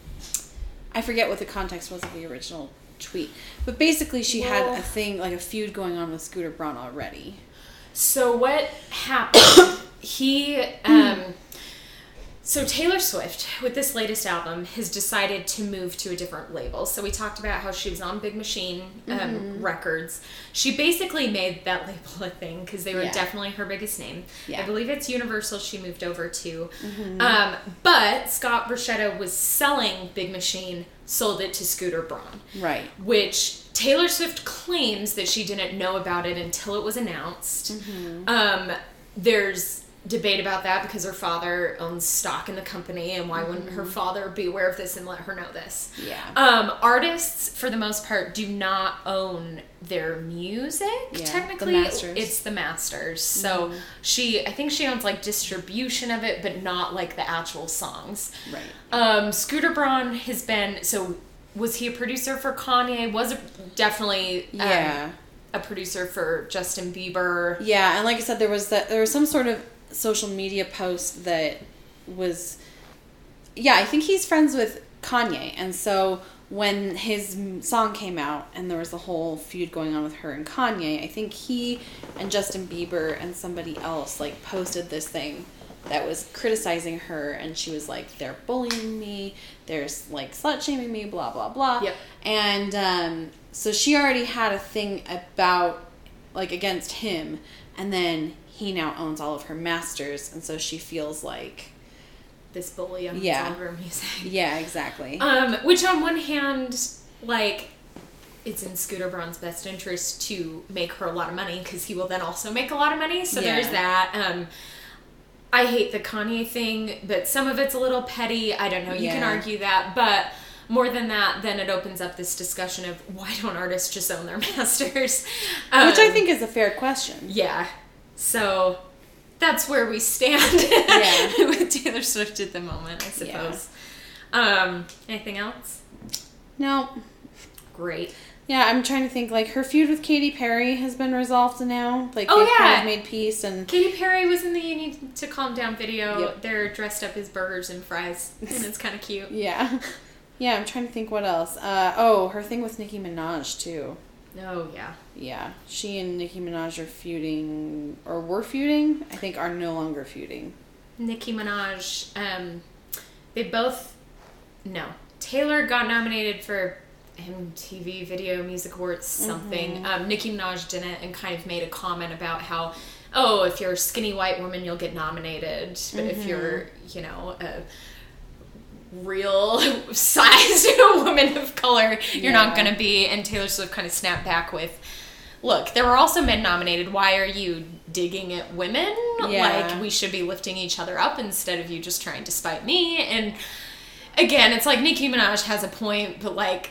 I forget what the context was of the original tweet. But basically she well, had a thing, like a feud going on with Scooter Braun already. So what happened? he... um So Taylor Swift, with this latest album, has decided to move to a different label. So we talked about how she was on Big Machine um, mm-hmm. Records. She basically made that label a thing, because they were yeah. definitely her biggest name. Yeah. I believe it's Universal she moved over to. Mm-hmm. Um, but Scott Borchetta was selling Big Machine, sold it to Scooter Braun. Right. Which... Taylor Swift claims that she didn't know about it until it was announced. Mm-hmm. Um, there's... debate about that, because her father owns stock in the company, and why wouldn't her father be aware of this and let her know this? Yeah. Um, artists, for the most part, do not own their music. Yeah. Technically, the masters. It's the masters. So mm-hmm. she, I think she owns like distribution of it, but not like the actual songs. Right. Um, Scooter Braun has been so. Was he a producer for Kanye? Was a, definitely. Yeah. Um, a producer for Justin Bieber. Yeah, and like I said, there was that there was some sort of social media post that was yeah I think he's friends with Kanye, and so when his song came out and there was a whole feud going on with her and Kanye, I think he and Justin Bieber and somebody else like posted this thing that was criticizing her, and she was like, they're bullying me, there's like slut shaming me, blah blah blah. Yep. And um so she already had a thing about like against him, and then he now owns all of her masters, and so she feels like... this bully owns yeah. all of her music. Yeah, exactly. Um, which on one hand, like, it's in Scooter Braun's best interest to make her a lot of money, because he will then also make a lot of money, so yeah. there's that. Um, I hate the Kanye thing, but some of it's a little petty. I don't know, you yeah. can argue that, but... more than that, then it opens up this discussion of why don't artists just own their masters? Um, Which I think is a fair question. Yeah. So that's where we stand yeah. with Taylor Swift at the moment, I suppose. Yeah. Um, anything else? No. Great. Yeah, I'm trying to think, like, her feud with Katy Perry has been resolved now. Like, oh, they've yeah. kind of made peace, and Katy Perry was in the You Need to Calm Down video. Yep. They're dressed up as burgers and fries, and it's kind of cute. Yeah. Yeah, I'm trying to think what else. Uh, oh, her thing with Nicki Minaj, too. Oh, yeah. Yeah. She and Nicki Minaj are feuding, or were feuding, I think are no longer feuding. Nicki Minaj, um, they both, no. Taylor got nominated for M T V Video Music Awards something. Mm-hmm. Um, Nicki Minaj didn't, and kind of made a comment about how, oh, if you're a skinny white woman, you'll get nominated, but mm-hmm. if you're, you know, a real sized woman of color, you're yeah. not gonna be. And Taylor Swift kind of snapped back with, look, there were also men nominated. Why are you digging at women? Yeah. Like, we should be lifting each other up instead of you just trying to spite me. And again, it's like Nicki Minaj has a point, but like,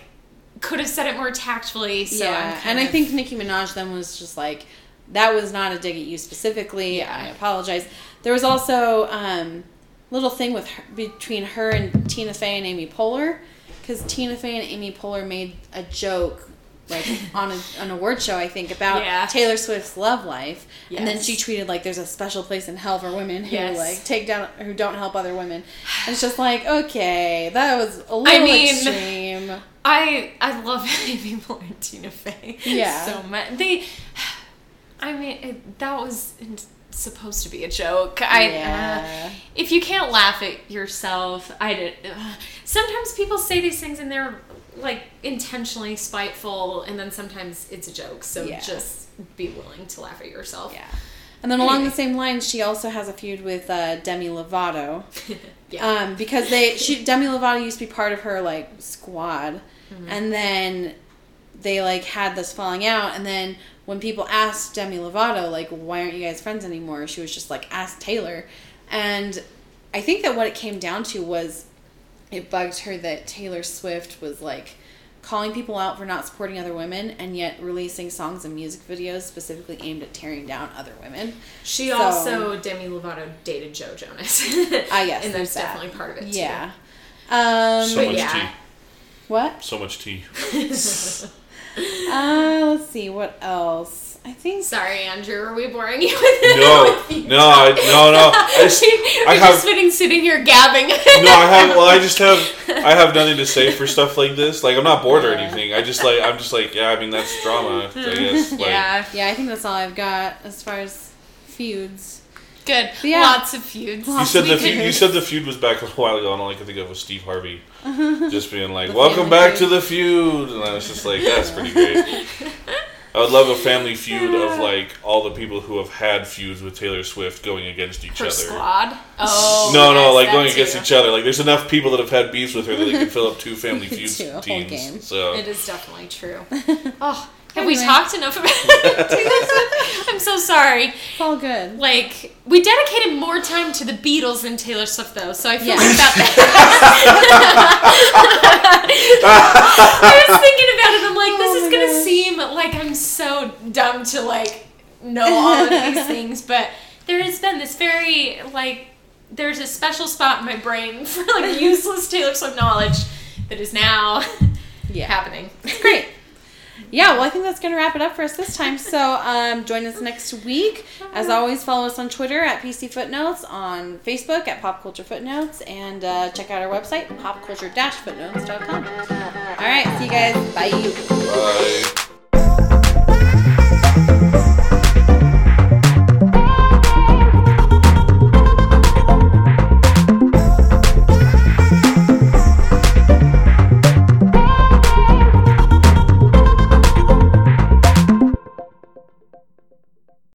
could have said it more tactfully. So yeah, and I of... think Nicki Minaj then was just like, that was not a dig at you specifically. Yeah. I apologize. There was also um, little thing with her, between her and Tina Fey and Amy Poehler, because Tina Fey and Amy Poehler made a joke like on a, an award show, I think, about yeah. Taylor Swift's love life, yes. and then she tweeted like, "There's a special place in hell for women who yes. like take down who don't help other women." And it's just like, okay, that was a little I mean, extreme. I I love Amy Poehler and Tina Fey yeah. so much. They, I mean, it, that was supposed to be a joke. I yeah. uh, if you can't laugh at yourself, I did. Uh, sometimes people say these things and they're like intentionally spiteful, and then sometimes it's a joke. So yeah. just be willing to laugh at yourself. Yeah. And then anyway. Along the same lines, she also has a feud with uh, Demi Lovato. yeah. Um, because they she Demi Lovato used to be part of her like squad. Mm-hmm. And then they like had this falling out, and then when people asked Demi Lovato, like, why aren't you guys friends anymore? She was just like, ask Taylor. And I think that what it came down to was it bugged her that Taylor Swift was like calling people out for not supporting other women, and yet releasing songs and music videos specifically aimed at tearing down other women. She so, also, Demi Lovato dated Joe Jonas. Ah, uh, yes. And that's that. Definitely part of it, yeah. too. Um, so much yeah. tea. What? So much tea. Uh, let's see, what else? I think... Sorry, Andrew, are we boring you with No, with no, I, no, no. I just, I have, just been sitting here gabbing. No, I have, well, I just have, I have nothing to say for stuff like this. Like, I'm not bored or anything. I just, like, I'm just like, yeah, I mean, that's drama, I guess. Like, yeah, yeah, I think that's all I've got as far as feuds. Good. Yeah. Lots of feuds. You said, the feud, you said the feud was back a while ago, and all I could think of was Steve Harvey. Just being like, welcome back feud. to the feud. And I was just like, that's pretty great. I would love a family feud of, like, all the people who have had feuds with Taylor Swift going against each her other. Squad? Oh. No, no, yes, like, going against too. each other. Like, there's enough people that have had beefs with her that they can fill up two family feuds two, teams. So. It is definitely true. Oh, Have anyway. we talked enough about it? I'm so sorry. It's all good. Like, we dedicated more time to the Beatles than Taylor Swift, though, so I feel yeah. like about that. I was thinking about it. I'm like, this oh is going to seem like I'm so dumb to, like, know all of these things, but there has been this very, like, there's a special spot in my brain for, like, useless Taylor Swift knowledge that is now yeah. happening. It's great. Yeah, well, I think that's going to wrap it up for us this time. So um, join us next week. As always, follow us on Twitter at P C Footnotes, on Facebook at Pop Culture Footnotes, and uh, check out our website, pop culture dash footnotes dot com. All right, see you guys. Bye. Bye.